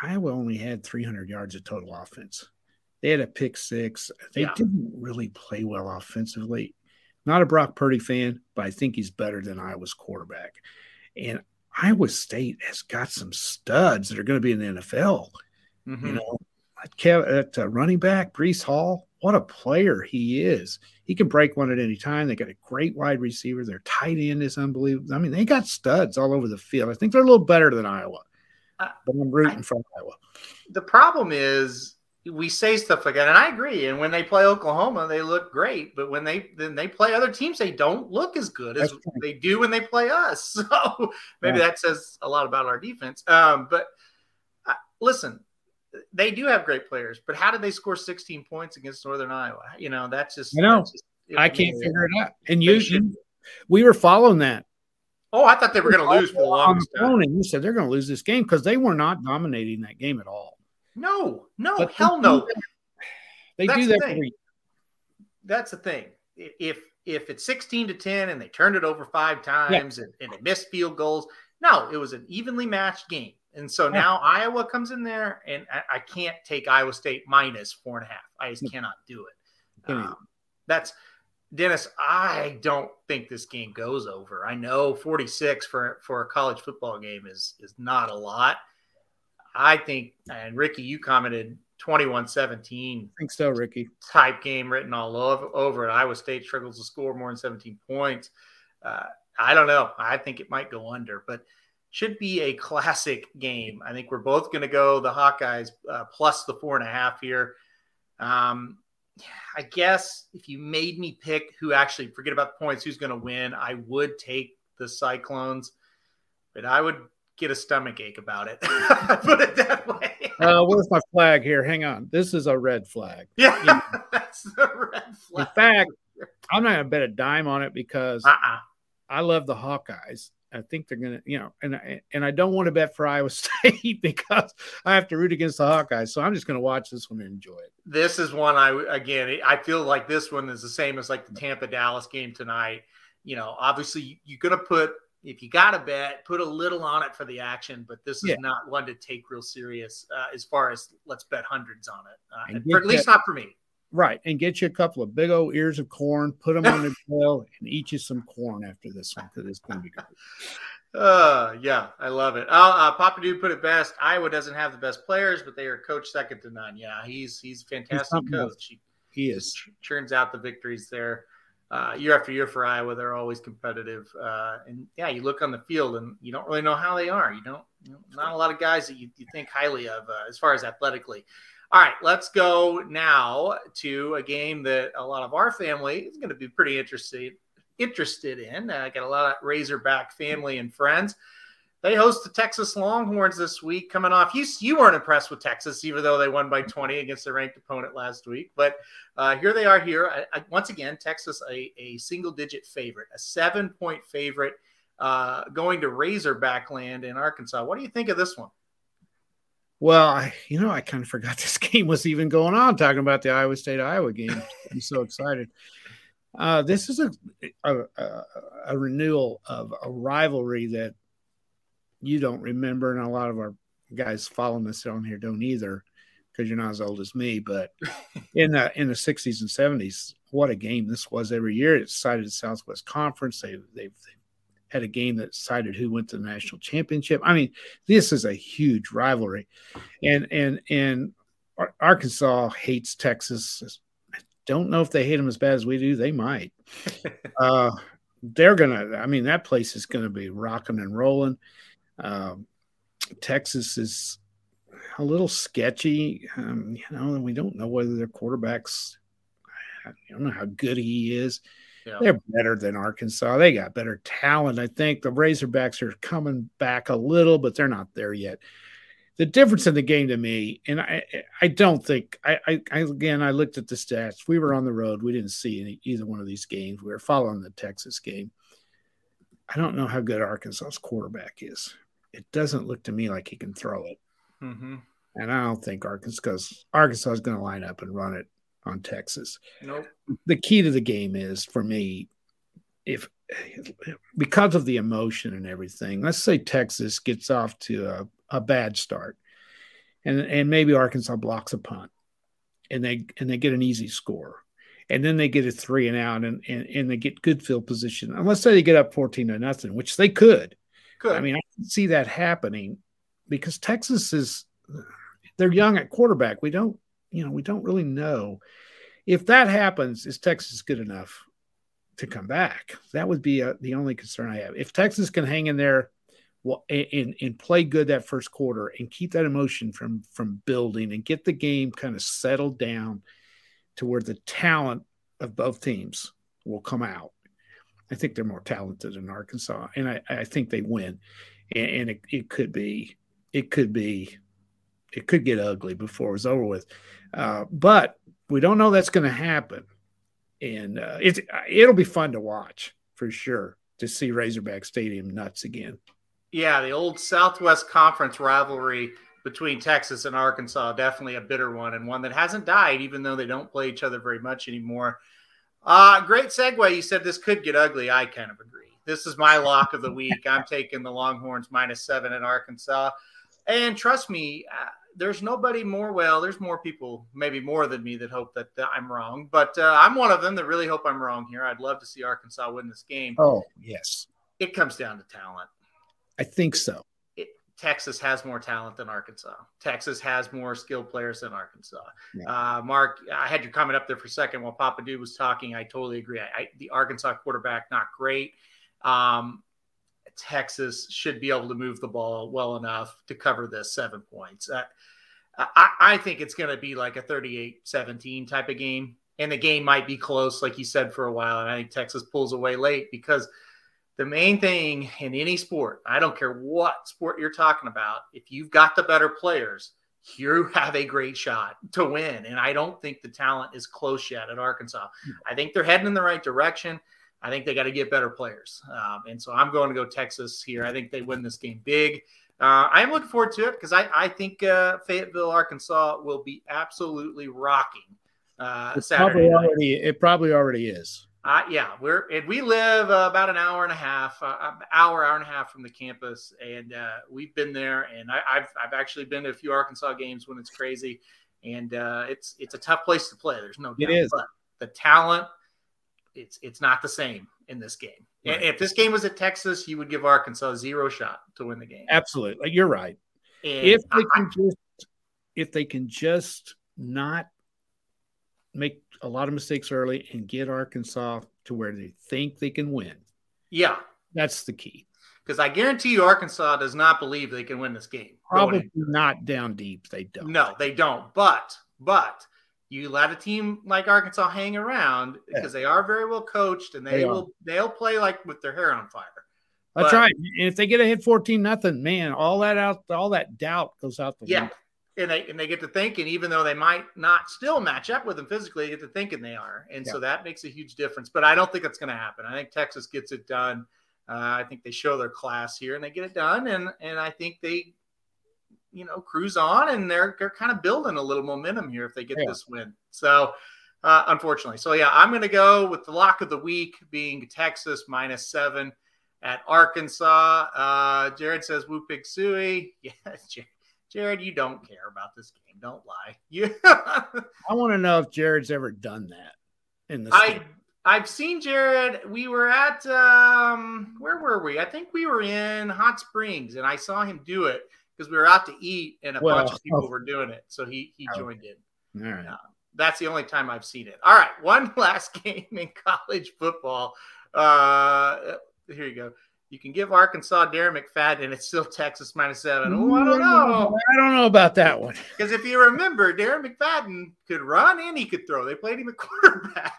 Iowa only had 300 yards of total offense. They had a pick six. They didn't really play well offensively. Not a Brock Purdy fan, but I think he's better than Iowa's quarterback. And Iowa State has got some studs that are going to be in the NFL. Mm-hmm. You know, at running back, Brees Hall, what a player he is. He can break one at any time. They got a great wide receiver. Their tight end is unbelievable. I mean, they got studs all over the field. I think they're a little better than Iowa. But I'm rooting for Iowa. The problem is we say stuff like that, and I agree. And when they play Oklahoma, they look great. But when they play other teams, they don't look as good as they do when they play us. So maybe that says a lot about our defense. But listen, they do have great players. But how did they score 16 points against Northern Iowa? You know, that's just – I can't figure it out. And we were following that. Oh, I thought they were going to lose for the longest time. And you said they're going to lose this game because they were not dominating that game at all. No, hell no. They do that for you. That's the thing. If it's 16-10 and they turned it over 5 times and they missed field goals, no, it was an evenly matched game. And so now Iowa comes in there, and I can't take Iowa State minus 4.5. I just cannot do it. That's – Dennis, I don't think this game goes over. I know 46 for a college football game is not a lot. I think, and Ricky, you commented 21-17. I think so, Ricky. Type game written all over it. Iowa State struggles to score more than 17 points. I don't know. I think it might go under, but should be a classic game. I think we're both going to go the Hawkeyes plus the 4.5 here. I guess if you made me pick who actually forget about the points, who's going to win, I would take the Cyclones, but I would get a stomach ache about it. Put it that way. Where's my flag here? Hang on. This is a red flag. Yeah, that's the red flag. In fact, I'm not going to bet a dime on it because I love the Hawkeyes. I think they're going to, you know, and I don't want to bet for Iowa State because I have to root against the Hawkeyes. So I'm just going to watch this one and enjoy it. This is one I feel like this one is the same as like the Tampa-Dallas game tonight. You know, obviously you're going to put, if you got to bet, put a little on it for the action, but this is not one to take real serious as far as let's bet hundreds on it. At least not for me. Right. And get you a couple of big old ears of corn, put them on the grill, and eat you some corn after this one because it's going to be good. Yeah, I love it. Papa Dude put it best. Iowa doesn't have the best players, but they are coached second to none. Yeah, he's a fantastic coach. He is. Churns out the victories there. Year after year for Iowa, they're always competitive. And you look on the field and you don't really know how they are. You don't, not a lot of guys that you think highly of as far as athletically. All right, let's go now to a game that a lot of our family is going to be pretty interested in. I got a lot of Razorback family and friends. They host the Texas Longhorns this week coming off. You weren't impressed with Texas, even though they won by 20 against their ranked opponent last week. But here they are here. Once again, Texas, a single-digit favorite, a 7-point favorite going to Razorback land in Arkansas. What do you think of this one? Well, I kind of forgot this game was even going on, talking about the Iowa State-Iowa game. I'm so excited. This is a renewal of a rivalry that you don't remember, and a lot of our guys following this on here don't either, because you're not as old as me. But in the 60s and 70s, what a game this was every year. It decided the Southwest Conference. They've had a game that decided who went to the national championship. I mean, this is a huge rivalry, and Arkansas hates Texas. I don't know if they hate them as bad as we do. They might. They're gonna. I mean, that place is gonna be rocking and rolling. Texas is a little sketchy. We don't know whether their quarterback's. I don't know how good he is. Yeah. They're better than Arkansas. They got better talent. I think the Razorbacks are coming back a little, but they're not there yet. The difference in the game to me, and I don't think I looked at the stats. We were on the road. We didn't see either one of these games. We were following the Texas game. I don't know how good Arkansas's quarterback is. It doesn't look to me like he can throw it. Mm-hmm. And I don't think Arkansas is going to line up and run it on Texas. Nope. The key to the game is, for me, because of the emotion and everything, let's say Texas gets off to a bad start and maybe Arkansas blocks a punt and they get an easy score. And then they get a 3-and-out and they get good field position. And let's say they get up 14-0, which they could. I mean, I can see that happening because Texas they're young at quarterback. We don't really know if that happens. Is Texas good enough to come back? That would be the only concern I have. If Texas can hang in there and play good that first quarter and keep that emotion from building and get the game kind of settled down to where the talent of both teams will come out. I think they're more talented than Arkansas, and I think they win. And it could get ugly before it was over with. But we don't know that's going to happen. And it'll be fun to watch for sure, to see Razorback Stadium nuts again. Yeah, the old Southwest Conference rivalry between Texas and Arkansas, definitely a bitter one, and one that hasn't died, even though they don't play each other very much anymore. Great segue. You said this could get ugly. I kind of agree. This is my lock of the week. I'm taking the Longhorns -7 in Arkansas. And trust me, there's nobody more. Well, there's more people, maybe more than me, that hope that I'm wrong. But I'm one of them that really hope I'm wrong here. I'd love to see Arkansas win this game. Oh, yes. It comes down to talent. I think so. Texas has more talent than Arkansas. Texas has more skilled players than Arkansas. Yeah. Mark, I had your comment up there for a second while Papa Dude was talking. I totally agree. The Arkansas quarterback, not great. Texas should be able to move the ball well enough to cover this 7 points. I think it's going to be like a 38-17 type of game. And the game might be close, like you said, for a while. And I think Texas pulls away late, because the main thing in any sport, I don't care what sport you're talking about, if you've got the better players, you have a great shot to win. And I don't think the talent is close yet at Arkansas. I think they're heading in the right direction. I think they got to get better players. And so I'm going to go Texas here. I think they win this game big. I'm looking forward to it, because I think Fayetteville, Arkansas will be absolutely rocking Saturday night. It probably already is. We live about an hour and a half from the campus, and we've been there, and I've actually been to a few Arkansas games when it's crazy, and it's a tough place to play. There's no doubt. It is. But the talent, it's not the same in this game. Right. And if this game was at Texas, you would give Arkansas zero shot to win the game. Absolutely, you're right. And if they can just not make a lot of mistakes early and get Arkansas to where they think they can win. Yeah. That's the key. Because I guarantee you Arkansas does not believe they can win this game. Probably not down deep. They don't. No, they don't. But But you let a team like Arkansas hang around because they are very well coached and they'll play like with their hair on fire. That's right. And if they get a hit 14-0, man, all that doubt goes out the window. Yeah, and they get to thinking, even though they might not still match up with them physically, they get to thinking they are. And so that makes a huge difference. But I don't think that's going to happen. I think Texas gets it done. I think they show their class here and they get it done. And I think they, cruise on, and they're kind of building a little momentum here if they get this win. So, unfortunately. So, I'm going to go with the lock of the week being Texas -7 at Arkansas. Jared says, woo pig suey. Yeah, Jared, you don't care about this game. Don't lie. I want to know if Jared's ever done that in the state. I've seen Jared. We were at, where were we? I think we were in Hot Springs, and I saw him do it because we were out to eat, and a bunch of people were doing it. So he joined in. All right. That's the only time I've seen it. All right, one last game in college football. Here you go. You can give Arkansas Darren McFadden, and it's still Texas -7. Oh, I don't know. I don't know about that one. Because if you remember, Darren McFadden could run and he could throw. They played him at quarterback.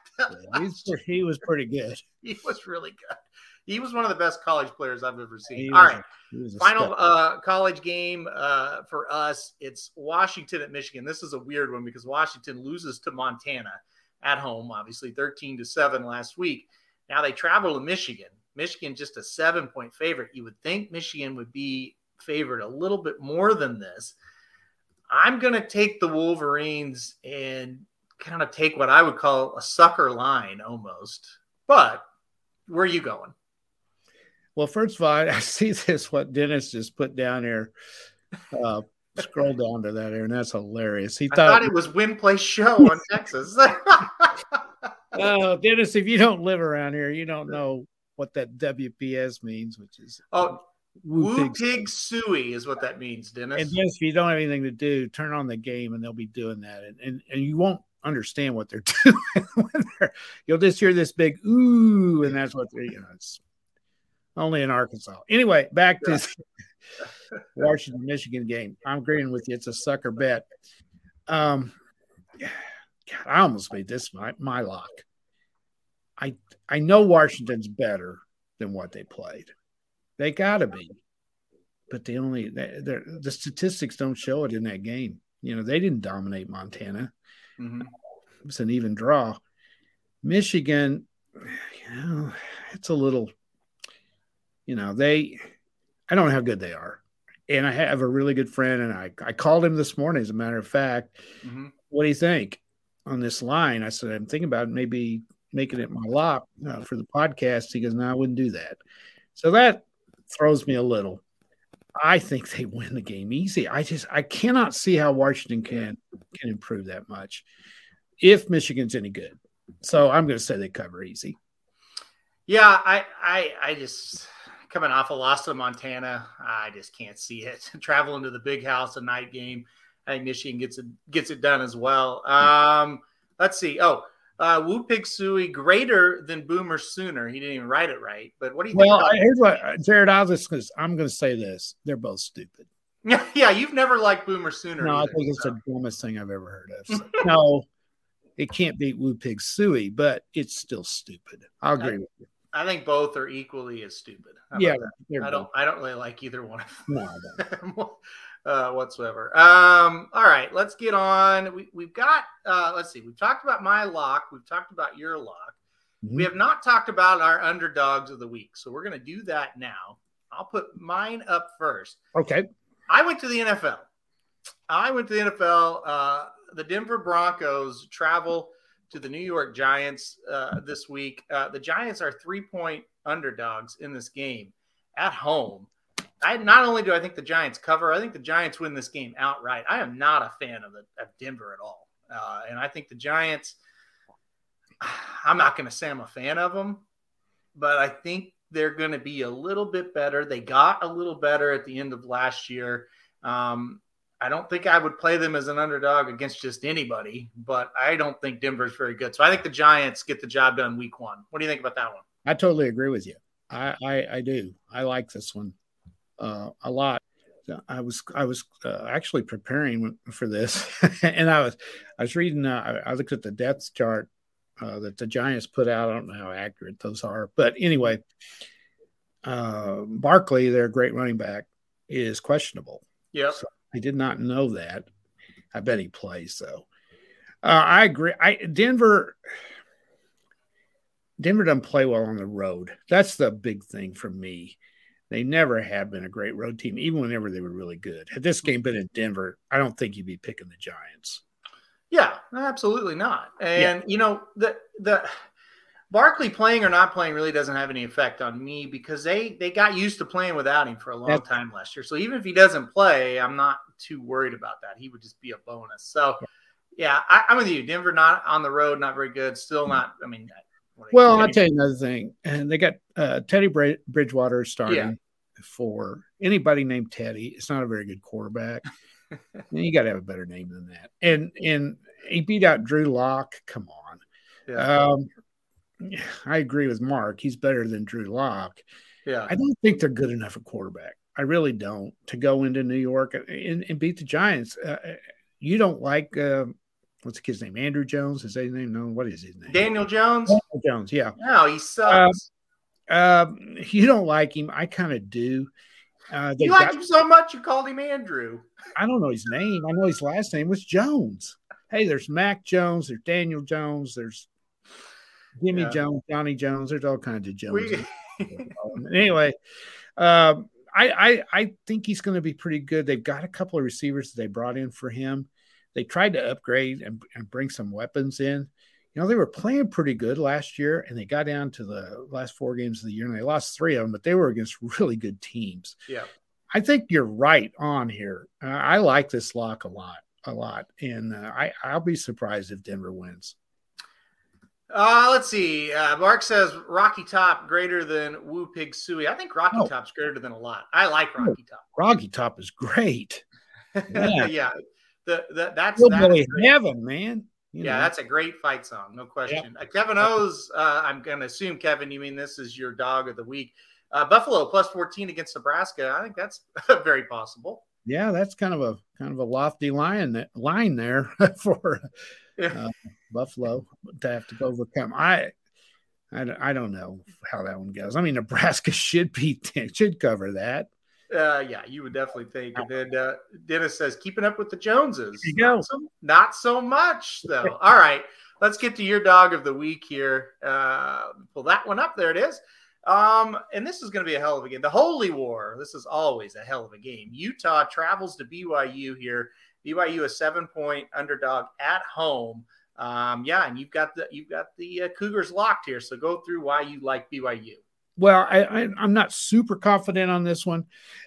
He was pretty good. He was really good. He was one of the best college players I've ever seen. Final college game for us. It's Washington at Michigan. This is a weird one because Washington loses to Montana at home, obviously 13-7 last week. Now they travel to Michigan. Michigan just a 7-point favorite. You would think Michigan would be favored a little bit more than this. I'm going to take the Wolverines and kind of take what I would call a sucker line almost. But where are you going? Well, first of all, I see this, what Dennis just put down here. Scroll down to that here, and that's hilarious. I thought it was Win, Play, Show on Texas. Dennis, if you don't live around here, you don't know what that WPS means, which is woo pig suey is what that means, Dennis. And yes, if you don't have anything to do, turn on the game and they'll be doing that. And you won't understand what they're doing. You'll just hear this big ooh, and that's what they're it's only in Arkansas. Anyway, back to Washington Michigan game. I'm agreeing with you. It's a sucker bet. God, I almost made this my lock. I know Washington's better than what they played. They got to be. But the statistics don't show it in that game. They didn't dominate Montana. Mm-hmm. It was an even draw. Michigan, it's a little, I don't know how good they are. And I have a really good friend, and I called him this morning, as a matter of fact. Mm-hmm. What do you think on this line? I said, I'm thinking about maybe making it my lock for the podcast. He goes, no, I wouldn't do that. So that throws me a little. I think they win the game easy. I cannot see how Washington can improve that much if Michigan's any good. So I'm going to say they cover easy. Yeah, I just coming off a loss to Montana, I just can't see it. Traveling to the Big House, a night game. I think Michigan gets it done as well. Let's see. Woo Pig Suey greater than Boomer Sooner. He didn't even write it right. But what do you think? Well, here's what, Jared, I'm going to say this. They're both stupid. Yeah, you've never liked Boomer Sooner. No, either, I think it's the dumbest thing I've ever heard of. So, no, it can't beat Woo Pig Suey, but it's still stupid. I'll agree with you. I think both are equally as stupid. I don't really like either one of them. No, I don't. Whatsoever. All right, let's get on. We've got, let's see, we've talked about my lock. We've talked about your lock. Mm-hmm. We have not talked about our underdogs of the week. So we're going to do that now. I'll put mine up first. Okay. I went to the NFL. The Denver Broncos travel to the New York Giants this week. The Giants are 3-point underdogs in this game at home. Not only do I think the Giants cover, I think the Giants win this game outright. I am not a fan of Denver at all. And I think the Giants, I'm not going to say I'm a fan of them, but I think they're going to be a little bit better. They got a little better at the end of last year. I don't think I would play them as an underdog against just anybody, but I don't think Denver's very good. So I think the Giants get the job done week 1. What do you think about that one? I totally agree with you. I do. I like this one a lot. I was actually preparing for this, and I was reading. I looked at the depth chart that the Giants put out. I don't know how accurate those are, but anyway, Barkley, their great running back, is questionable. Yeah, so I did not know that. I bet he plays though. I agree. Denver doesn't play well on the road. That's the big thing for me. They never have been a great road team, even whenever they were really good. Had this game been in Denver, I don't think you'd be picking the Giants. Yeah, absolutely not. And, you know, the Barkley playing or not playing really doesn't have any effect on me because they got used to playing without him for a long time last year. So even if he doesn't play, I'm not too worried about that. He would just be a bonus. So, yeah, I'm with you. Denver not on the road, not very good. Still not – I mean – Well, I'll tell you another thing. And they got Teddy Bridgewater starting for anybody named Teddy. It's not a very good quarterback. You got to have a better name than that. And he beat out Drew Lock. Come on. Yeah. I agree with Mark. He's better than Drew Lock. Yeah. I don't think they're good enough a quarterback. I really don't. To go into New York and beat the Giants. You don't like what's the kid's name? Andrew Jones? Is that his name? No, what is his name? Daniel Jones? Daniel Jones, yeah. No, he sucks. You don't like him. I kind of do. You like him so much you called him Andrew. I don't know his name. I know his last name was Jones. Hey, there's Mac Jones. There's Daniel Jones. There's Jimmy Jones, Johnny Jones. There's all kinds of Joneses. Anyway, I think he's going to be pretty good. They've got a couple of receivers that they brought in for him. They tried to upgrade and bring some weapons in. You know, they were playing pretty good last year, and they got down to the last four games of the year, and they lost three of them, but they were against really good teams. Yeah. I think you're right on here. I like this lock a lot, and I'll be surprised if Denver wins. Let's see. Mark says Rocky Top greater than Woo Pig Suey. I think Rocky Top's greater than a lot. I like Rocky Top. Rocky Top is great. Yeah. Yeah. That's heaven, man. That's a great fight song, no question. Yep. Kevin O's, I'm going to assume, Kevin, you mean this is your dog of the week. Buffalo plus 14 against Nebraska. I think that's very possible. Yeah, that's kind of a lofty line there for Buffalo to have to overcome. I don't know how that one goes. I mean, Nebraska should cover that. You would definitely think. And then Dennis says, keeping up with the Joneses. There you go. Not so much, though. All right. Let's get to your dog of the week here. Pull that one up. There it is. And this is going to be a hell of a game. The Holy War. This is always a hell of a game. Utah travels to BYU here. BYU, a 7-point underdog at home. And you've got the Cougars locked here. So go through why you like BYU. Well, I'm not super confident on this one,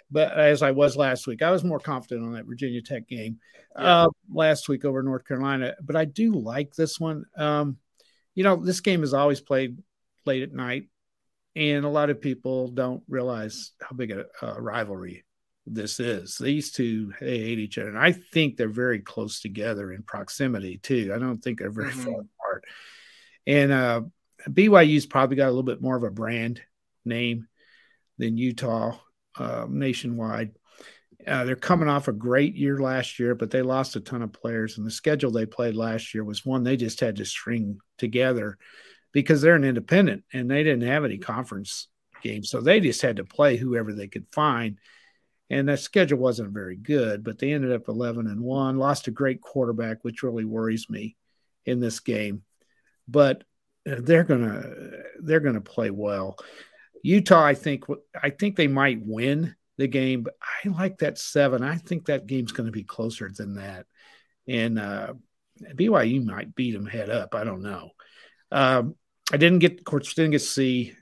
but as I was last week, I was more confident on that Virginia Tech game last week over North Carolina. But I do like this one. You know, this game is always played late at night, and a lot of people don't realize how big a rivalry this is. These two, they hate each other, and I think they're very close together in proximity too. I don't think they're very far apart. And BYU's probably got a little bit more of a brand name than Utah nationwide. They're coming off a great year last year, but they lost a ton of players, and the schedule they played last year was one they just had to string together because they're an independent and they didn't have any conference games, so they just had to play whoever they could find, and that schedule wasn't very good, but they ended up 11-1, lost a great quarterback, which really worries me in this game, but they're gonna play well. Utah, I think they might win the game, but I like that 7. I think that game's going to be closer than that, and BYU might beat them head up. I don't know. I didn't get to see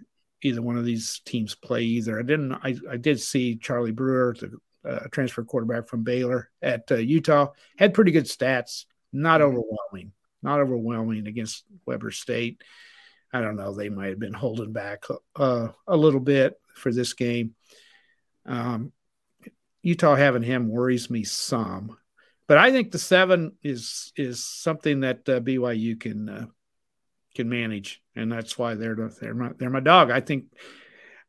either one of these teams play either. I did see Charlie Brewer, the transfer quarterback from Baylor at Utah, had pretty good stats. Not overwhelming against Weber State. I don't know. They might have been holding back a little bit for this game. Utah having him worries me some, but I think the 7 is something that BYU can manage, and that's why they're my dog. I think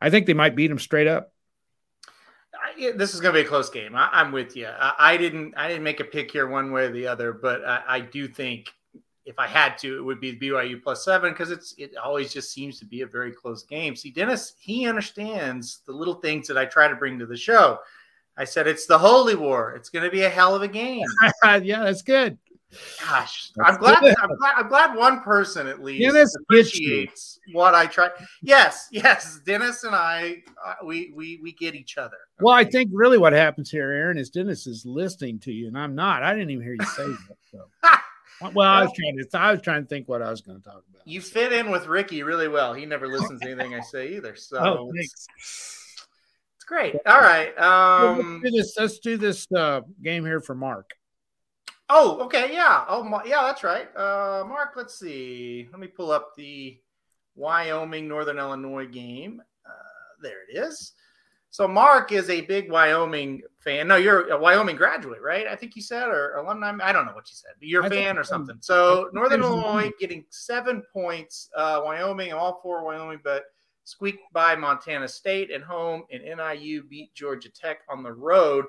they might beat them straight up. This is going to be a close game. I'm with you. I didn't make a pick here one way or the other, but I do think if I had to, it would be BYU +7 because it always just seems to be a very close game. See, Dennis, he understands the little things that I try to bring to the show. I said, it's the holy war. It's going to be a hell of a game. Yeah, that's good. Gosh, I'm glad one person at least Dennis appreciates what I try. Yes, Dennis and I, we get each other. Okay? Well, I think really what happens here, Aaron, is Dennis is listening to you, and I'm not. I didn't even hear you say that. So. Well, I was trying to think what I was going to talk about. You fit in with Ricky really well. He never listens to anything I say either. So it's great. All right, let's do this game here for Mark. Oh, okay, yeah. Oh, yeah, that's right. Mark, let's see. Let me pull up the Wyoming-Northern Illinois game. There it is. So Mark is a big Wyoming fan. No, you're a Wyoming graduate, right? I think you said, or alumni. I don't know what you said. You're a fan or something. So Northern Illinois getting 7 points. Wyoming, all four Wyoming, but squeaked by Montana State at home, and NIU beat Georgia Tech on the road.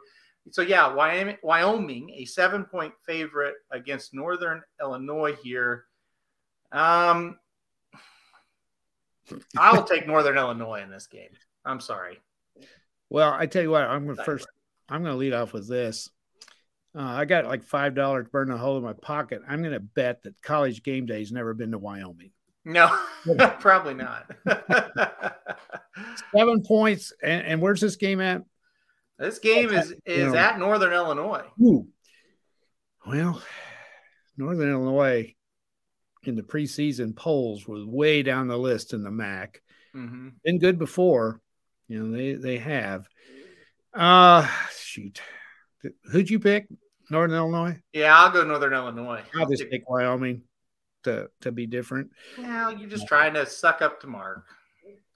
So, yeah, Wyoming, a 7-point favorite against Northern Illinois here. I'll take Northern Illinois in this game. I'm sorry. Well, I tell you what, I'm going to lead off with this. I got like $5 burning a hole in my pocket. I'm going to bet that College Game Day's never been to Wyoming. No, probably not. 7 points. And where's this game at? This game is at Northern Illinois. Ooh. Well, Northern Illinois in the preseason polls was way down the list in the MAC. Mm-hmm. Been good before. You know, they have. Shoot. Who'd you pick? Northern Illinois? Yeah, I'll go Northern Illinois. I'll just pick Wyoming to be different. Well, you're just trying to suck up to Mark.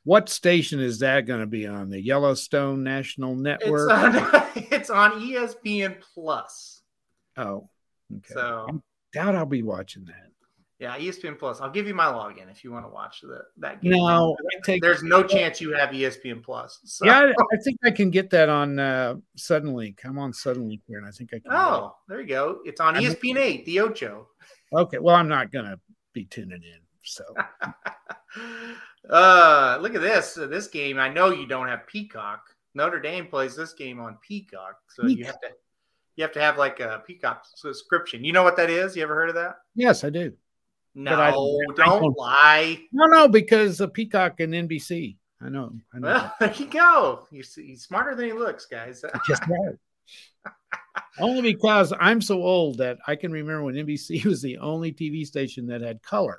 What station is that going to be on? The Yellowstone National Network? It's on ESPN Plus. Oh, okay. So I doubt I'll be watching that. Yeah, ESPN Plus. I'll give you my login if you want to watch that game. No, there's no chance you have ESPN Plus. So. Yeah, I think I can get that on Suddenlink. I'm on Suddenlink here, and I think I can. Oh, there you go. It's on ESPN 8, the Ocho. Okay, well, I'm not going to be tuning in, so... Look at this. This game, I know you don't have Peacock. Notre Dame plays this game on Peacock, so you have to have like a Peacock subscription. You know what that is? You ever heard of that? Yes, I do. No, don't lie. No, because of Peacock and NBC. I know. Well, there you go. He's smarter than he looks, guys. Just right. Only because I'm so old that I can remember when NBC was the only TV station that had color.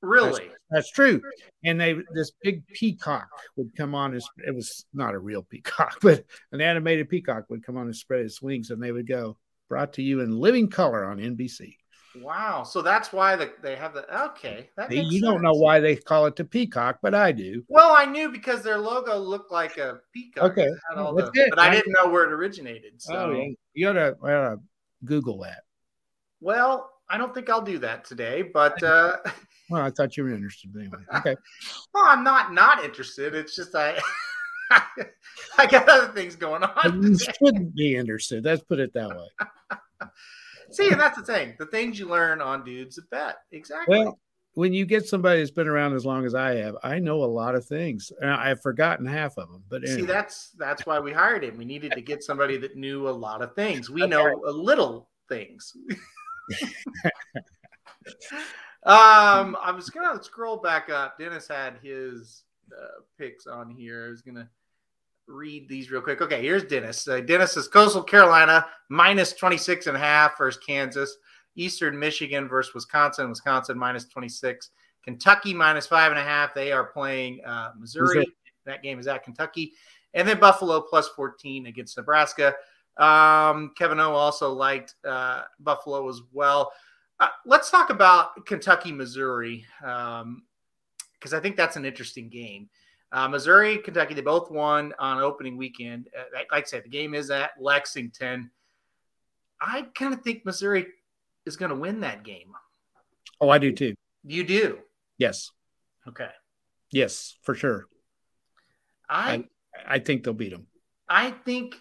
Really? That's true. And this big peacock would come on. It was not a real peacock, but an animated peacock would come on and spread its wings, and they would go, brought to you in living color on NBC. Wow. So that's why they have the – okay. That makes sense. You don't know why they call it the peacock, but I do. Well, I knew because their logo looked like a peacock. Okay. But I didn't know where it originated. So you ought to Google that. Well, I don't think I'll do that today, but – Well, I thought you were interested anyway. Okay. Well, I'm not interested. It's just I got other things going on. You shouldn't be interested. Let's put it that way. See, and that's the thing. The things you learn on Dudes a Bet. Exactly. Well, when you get somebody that's been around as long as I have, I know a lot of things. And I've forgotten half of them. But anyway. See, that's why we hired him. We needed to get somebody that knew a lot of things. We know a little things. I was going to scroll back up. Dennis had his picks on here. I was going to read these real quick. Okay, here's Dennis. Dennis is Coastal Carolina, -26.5 versus Kansas. Eastern Michigan versus Wisconsin. Wisconsin, -26. Kentucky, -5.5. They are playing Missouri. That game is at Kentucky. And then Buffalo, +14 against Nebraska. Kevin O also liked Buffalo as well. Let's talk about Kentucky-Missouri because I think that's an interesting game. Missouri, Kentucky, they both won on opening weekend. Like I said, the game is at Lexington. I kind of think Missouri is going to win that game. Oh, I do too. You do? Yes. Okay. Yes, for sure. I think they'll beat them. I think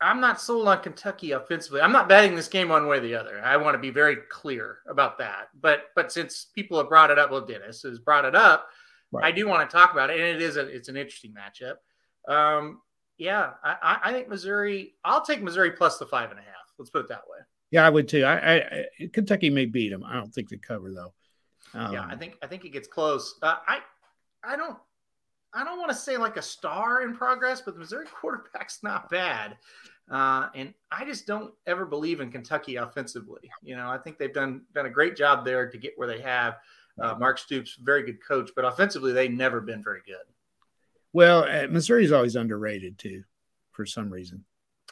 I'm not sold on Kentucky offensively. I'm not betting this game one way or the other. I want to be very clear about that. But since people have brought it up, well, Dennis has brought it up, right. I do want to talk about it, and it's an interesting matchup. I think Missouri. I'll take Missouri plus the 5.5. Let's put it that way. Yeah, I would too. I Kentucky may beat them. I don't think they cover though. I think it gets close. I don't want to say like a star in progress, but the Missouri quarterback's not bad. And I just don't ever believe in Kentucky offensively. You know, I think they've done a great job there to get where they have. Mark Stoops, very good coach, but offensively, they've never been very good. Well, Missouri's always underrated too, for some reason.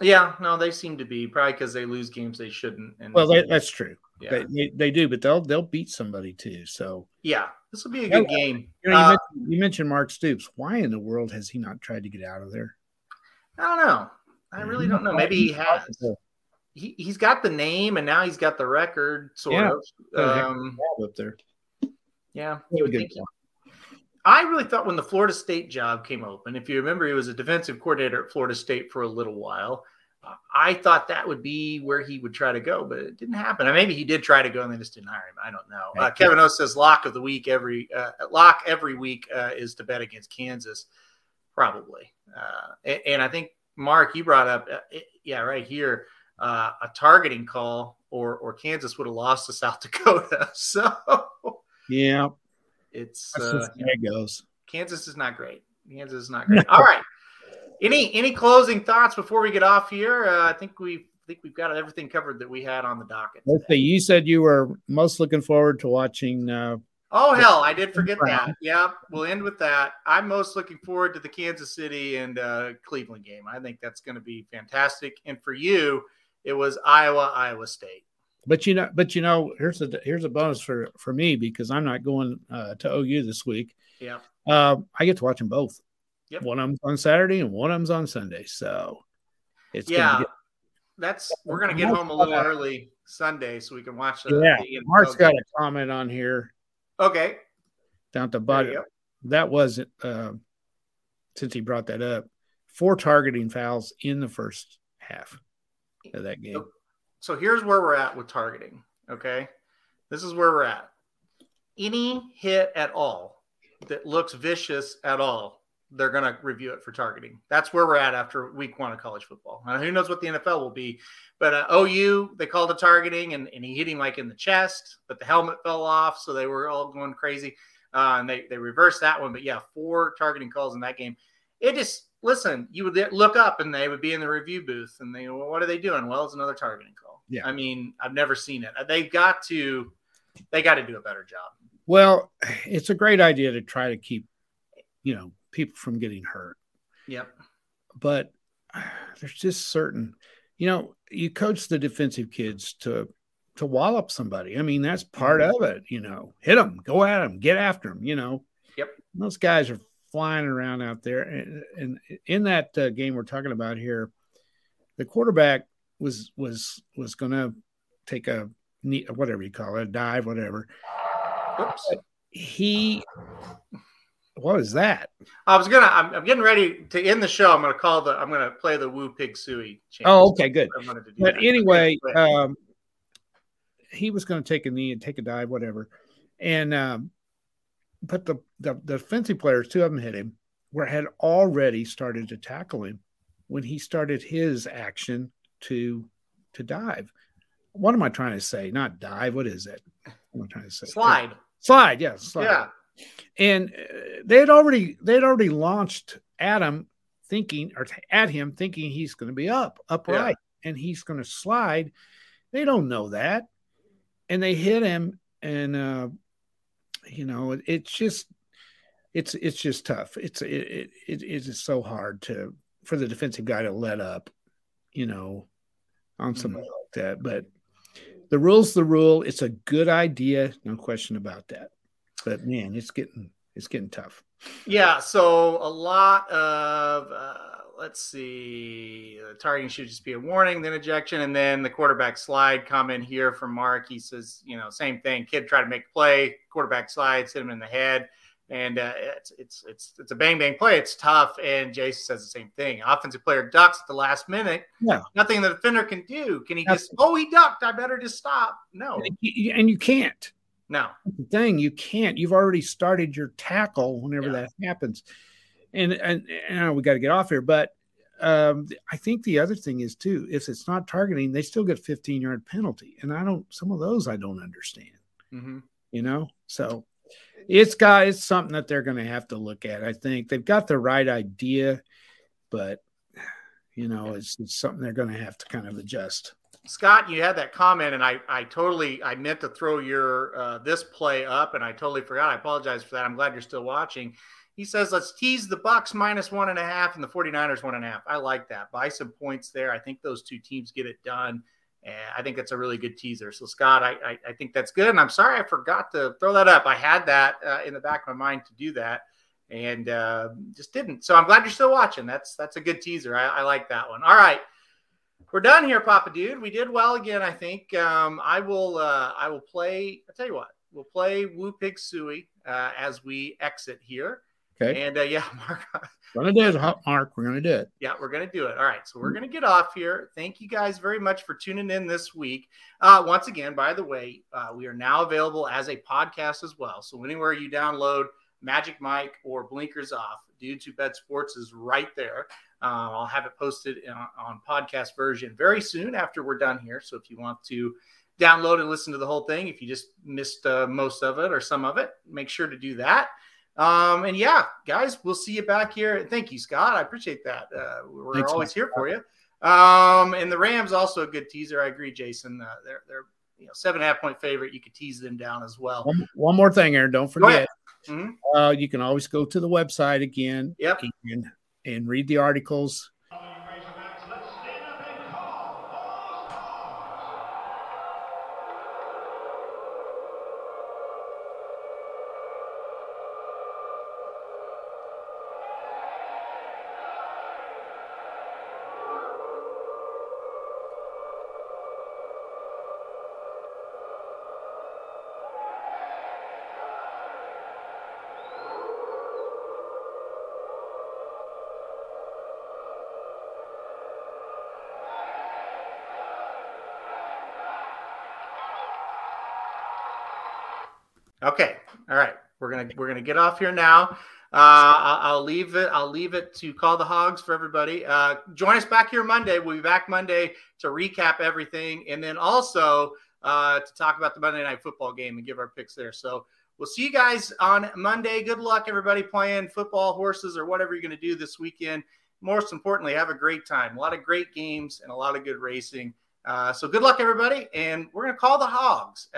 Yeah, no, they seem to be probably because they lose games they shouldn't. And well, that's true. Yeah. They do, but they'll beat somebody too. So yeah, this will be a good game. You mentioned Mark Stoops. Why in the world has he not tried to get out of there? I don't know. I really don't know. Maybe he has. He's got the name, and now he's got the record. Sort of. Up there. Yeah, you would think. I really thought when the Florida State job came open, if you remember, he was a defensive coordinator at Florida State for a little while. I thought that would be where he would try to go, but it didn't happen. And maybe he did try to go and they just didn't hire him. I don't know. Kevin O says lock every week is to bet against Kansas. Probably. And I think Mark, you brought up, right here, a targeting call or Kansas would have lost to South Dakota. So yeah, it's it goes. Kansas is not great. No. All right. Any closing thoughts before we get off here? I think we've got everything covered that we had on the docket. Let's see. You said you were most looking forward to watching. I did forget that. Yeah, we'll end with that. I'm most looking forward to the Kansas City and Cleveland game. I think that's going to be fantastic. And for you, it was Iowa State. But here's a bonus for me because I'm not going to OU this week. Yeah, I get to watch them both. Yep. One of them's on Saturday and one of them's on Sunday. So it's we're going to get home a little early Sunday so we can watch that. Yeah, Mark's got a comment on here. Okay. Down at the bottom. That was, since he brought that up, 4 targeting fouls in the first half of that game. So here's where we're at with targeting. Okay. This is where we're at. Any hit at all that looks vicious at all, they're going to review it for targeting. That's where we're at after week one of college football. Now, who knows what the NFL will be, but OU, they called a targeting and he hit him like in the chest, but the helmet fell off. So they were all going crazy. And they reversed that one, but 4 targeting calls in that game. It just, listen, you would look up and they would be in the review booth and they, well, what are they doing? Well, it's another targeting call. Yeah. I mean, I've never seen it. They got to do a better job. Well, it's a great idea to try to keep, people from getting hurt. Yep. But there's just certain, you coach the defensive kids to wallop somebody. I mean, that's part of it, hit them, go at them, get after them, Yep. And those guys are flying around out there. And in that game we're talking about here, the quarterback was going to take a knee, whatever you call it, a dive, whatever. Oops. What is that? I'm getting ready to end the show. I'm going to play the Woo Pig Suey. Oh, okay, good. Anyway, he was going to take a knee and take a dive, whatever. And, but the defensive players, 2 of them hit him, had already started to tackle him when he started his action to dive. What am I trying to say? Not dive. What is it? What am I trying to say? Slide. Yeah. Slide. Yeah. And they'd already launched at him thinking he's going to be upright and he's going to slide. They don't know that. And they hit him. And, it's just tough. It is so hard for the defensive guy to let up, on something like that. But the rule's the rule. It's a good idea. No question about that. But man, it's getting tough. Yeah. So a lot of the targeting should just be a warning, then ejection, and then the quarterback slide. Comment here from Mark. He says, same thing. Kid tried to make a play. Quarterback slides, hit him in the head. And it's a bang-bang play. It's tough, and Jason says the same thing. Offensive player ducks at the last minute. Yeah. Nothing the defender can do. Can he just, he ducked, I better just stop? No. And you can't. No. That's the thing, you can't. You've already started your tackle whenever that happens. And we got to get off here, but I think the other thing is, too, if it's not targeting, they still get a 15-yard penalty. And some of those I don't understand, you know? So it's something that they're going to have to look at. I think they've got the right idea, but, you know, it's something they're going to have to kind of adjust. Scott, you had that comment, and I meant to throw your this play up, and I totally forgot. I apologize for that. I'm glad you're still watching. He says, let's tease the Bucs -1.5 and the 49ers 1.5. I like that. Buy some points there. I think those two teams get it done. And I think that's a really good teaser. So, Scott, I think that's good. And I'm sorry I forgot to throw that up. I had that in the back of my mind to do that and just didn't. So I'm glad you're still watching. That's a good teaser. I like that one. All right. We're done here, Papa Dude. We did well again, I think. I will play – I'll tell you what. We'll play Woo Pig Suey as we exit here. Okay. And Mark. We're going to do it, Mark. We're going to do it. Yeah, we're going to do it. All right. So we're going to get off here. Thank you guys very much for tuning in this week. Once again, by the way, we are now available as a podcast as well. So anywhere you download Magic Mike or Blinkers Off, Dudes Who Bet Sports is right there. I'll have it posted on podcast version very soon after we're done here. So if you want to download and listen to the whole thing, if you just missed most of it or some of it, make sure to do that. And guys, we'll see you back here. Thank you, Scott. I appreciate that. We're Thanks, always here for you. And the Rams also a good teaser. I agree, Jason. They're 7.5-point favorite. You could tease them down as well. One more thing, Aaron. Don't forget. Mm-hmm. You can always go to the website again. Yep. And read the articles. Okay. All right. We're gonna get off here now. I'll leave it to call the hogs for everybody. Join us back here Monday. We'll be back Monday to recap everything, and then also to talk about the Monday Night Football game and give our picks there. So we'll see you guys on Monday. Good luck, everybody, playing football, horses, or whatever you're going to do this weekend. Most importantly, have a great time. A lot of great games and a lot of good racing. So good luck, everybody, and we're going to call the hogs.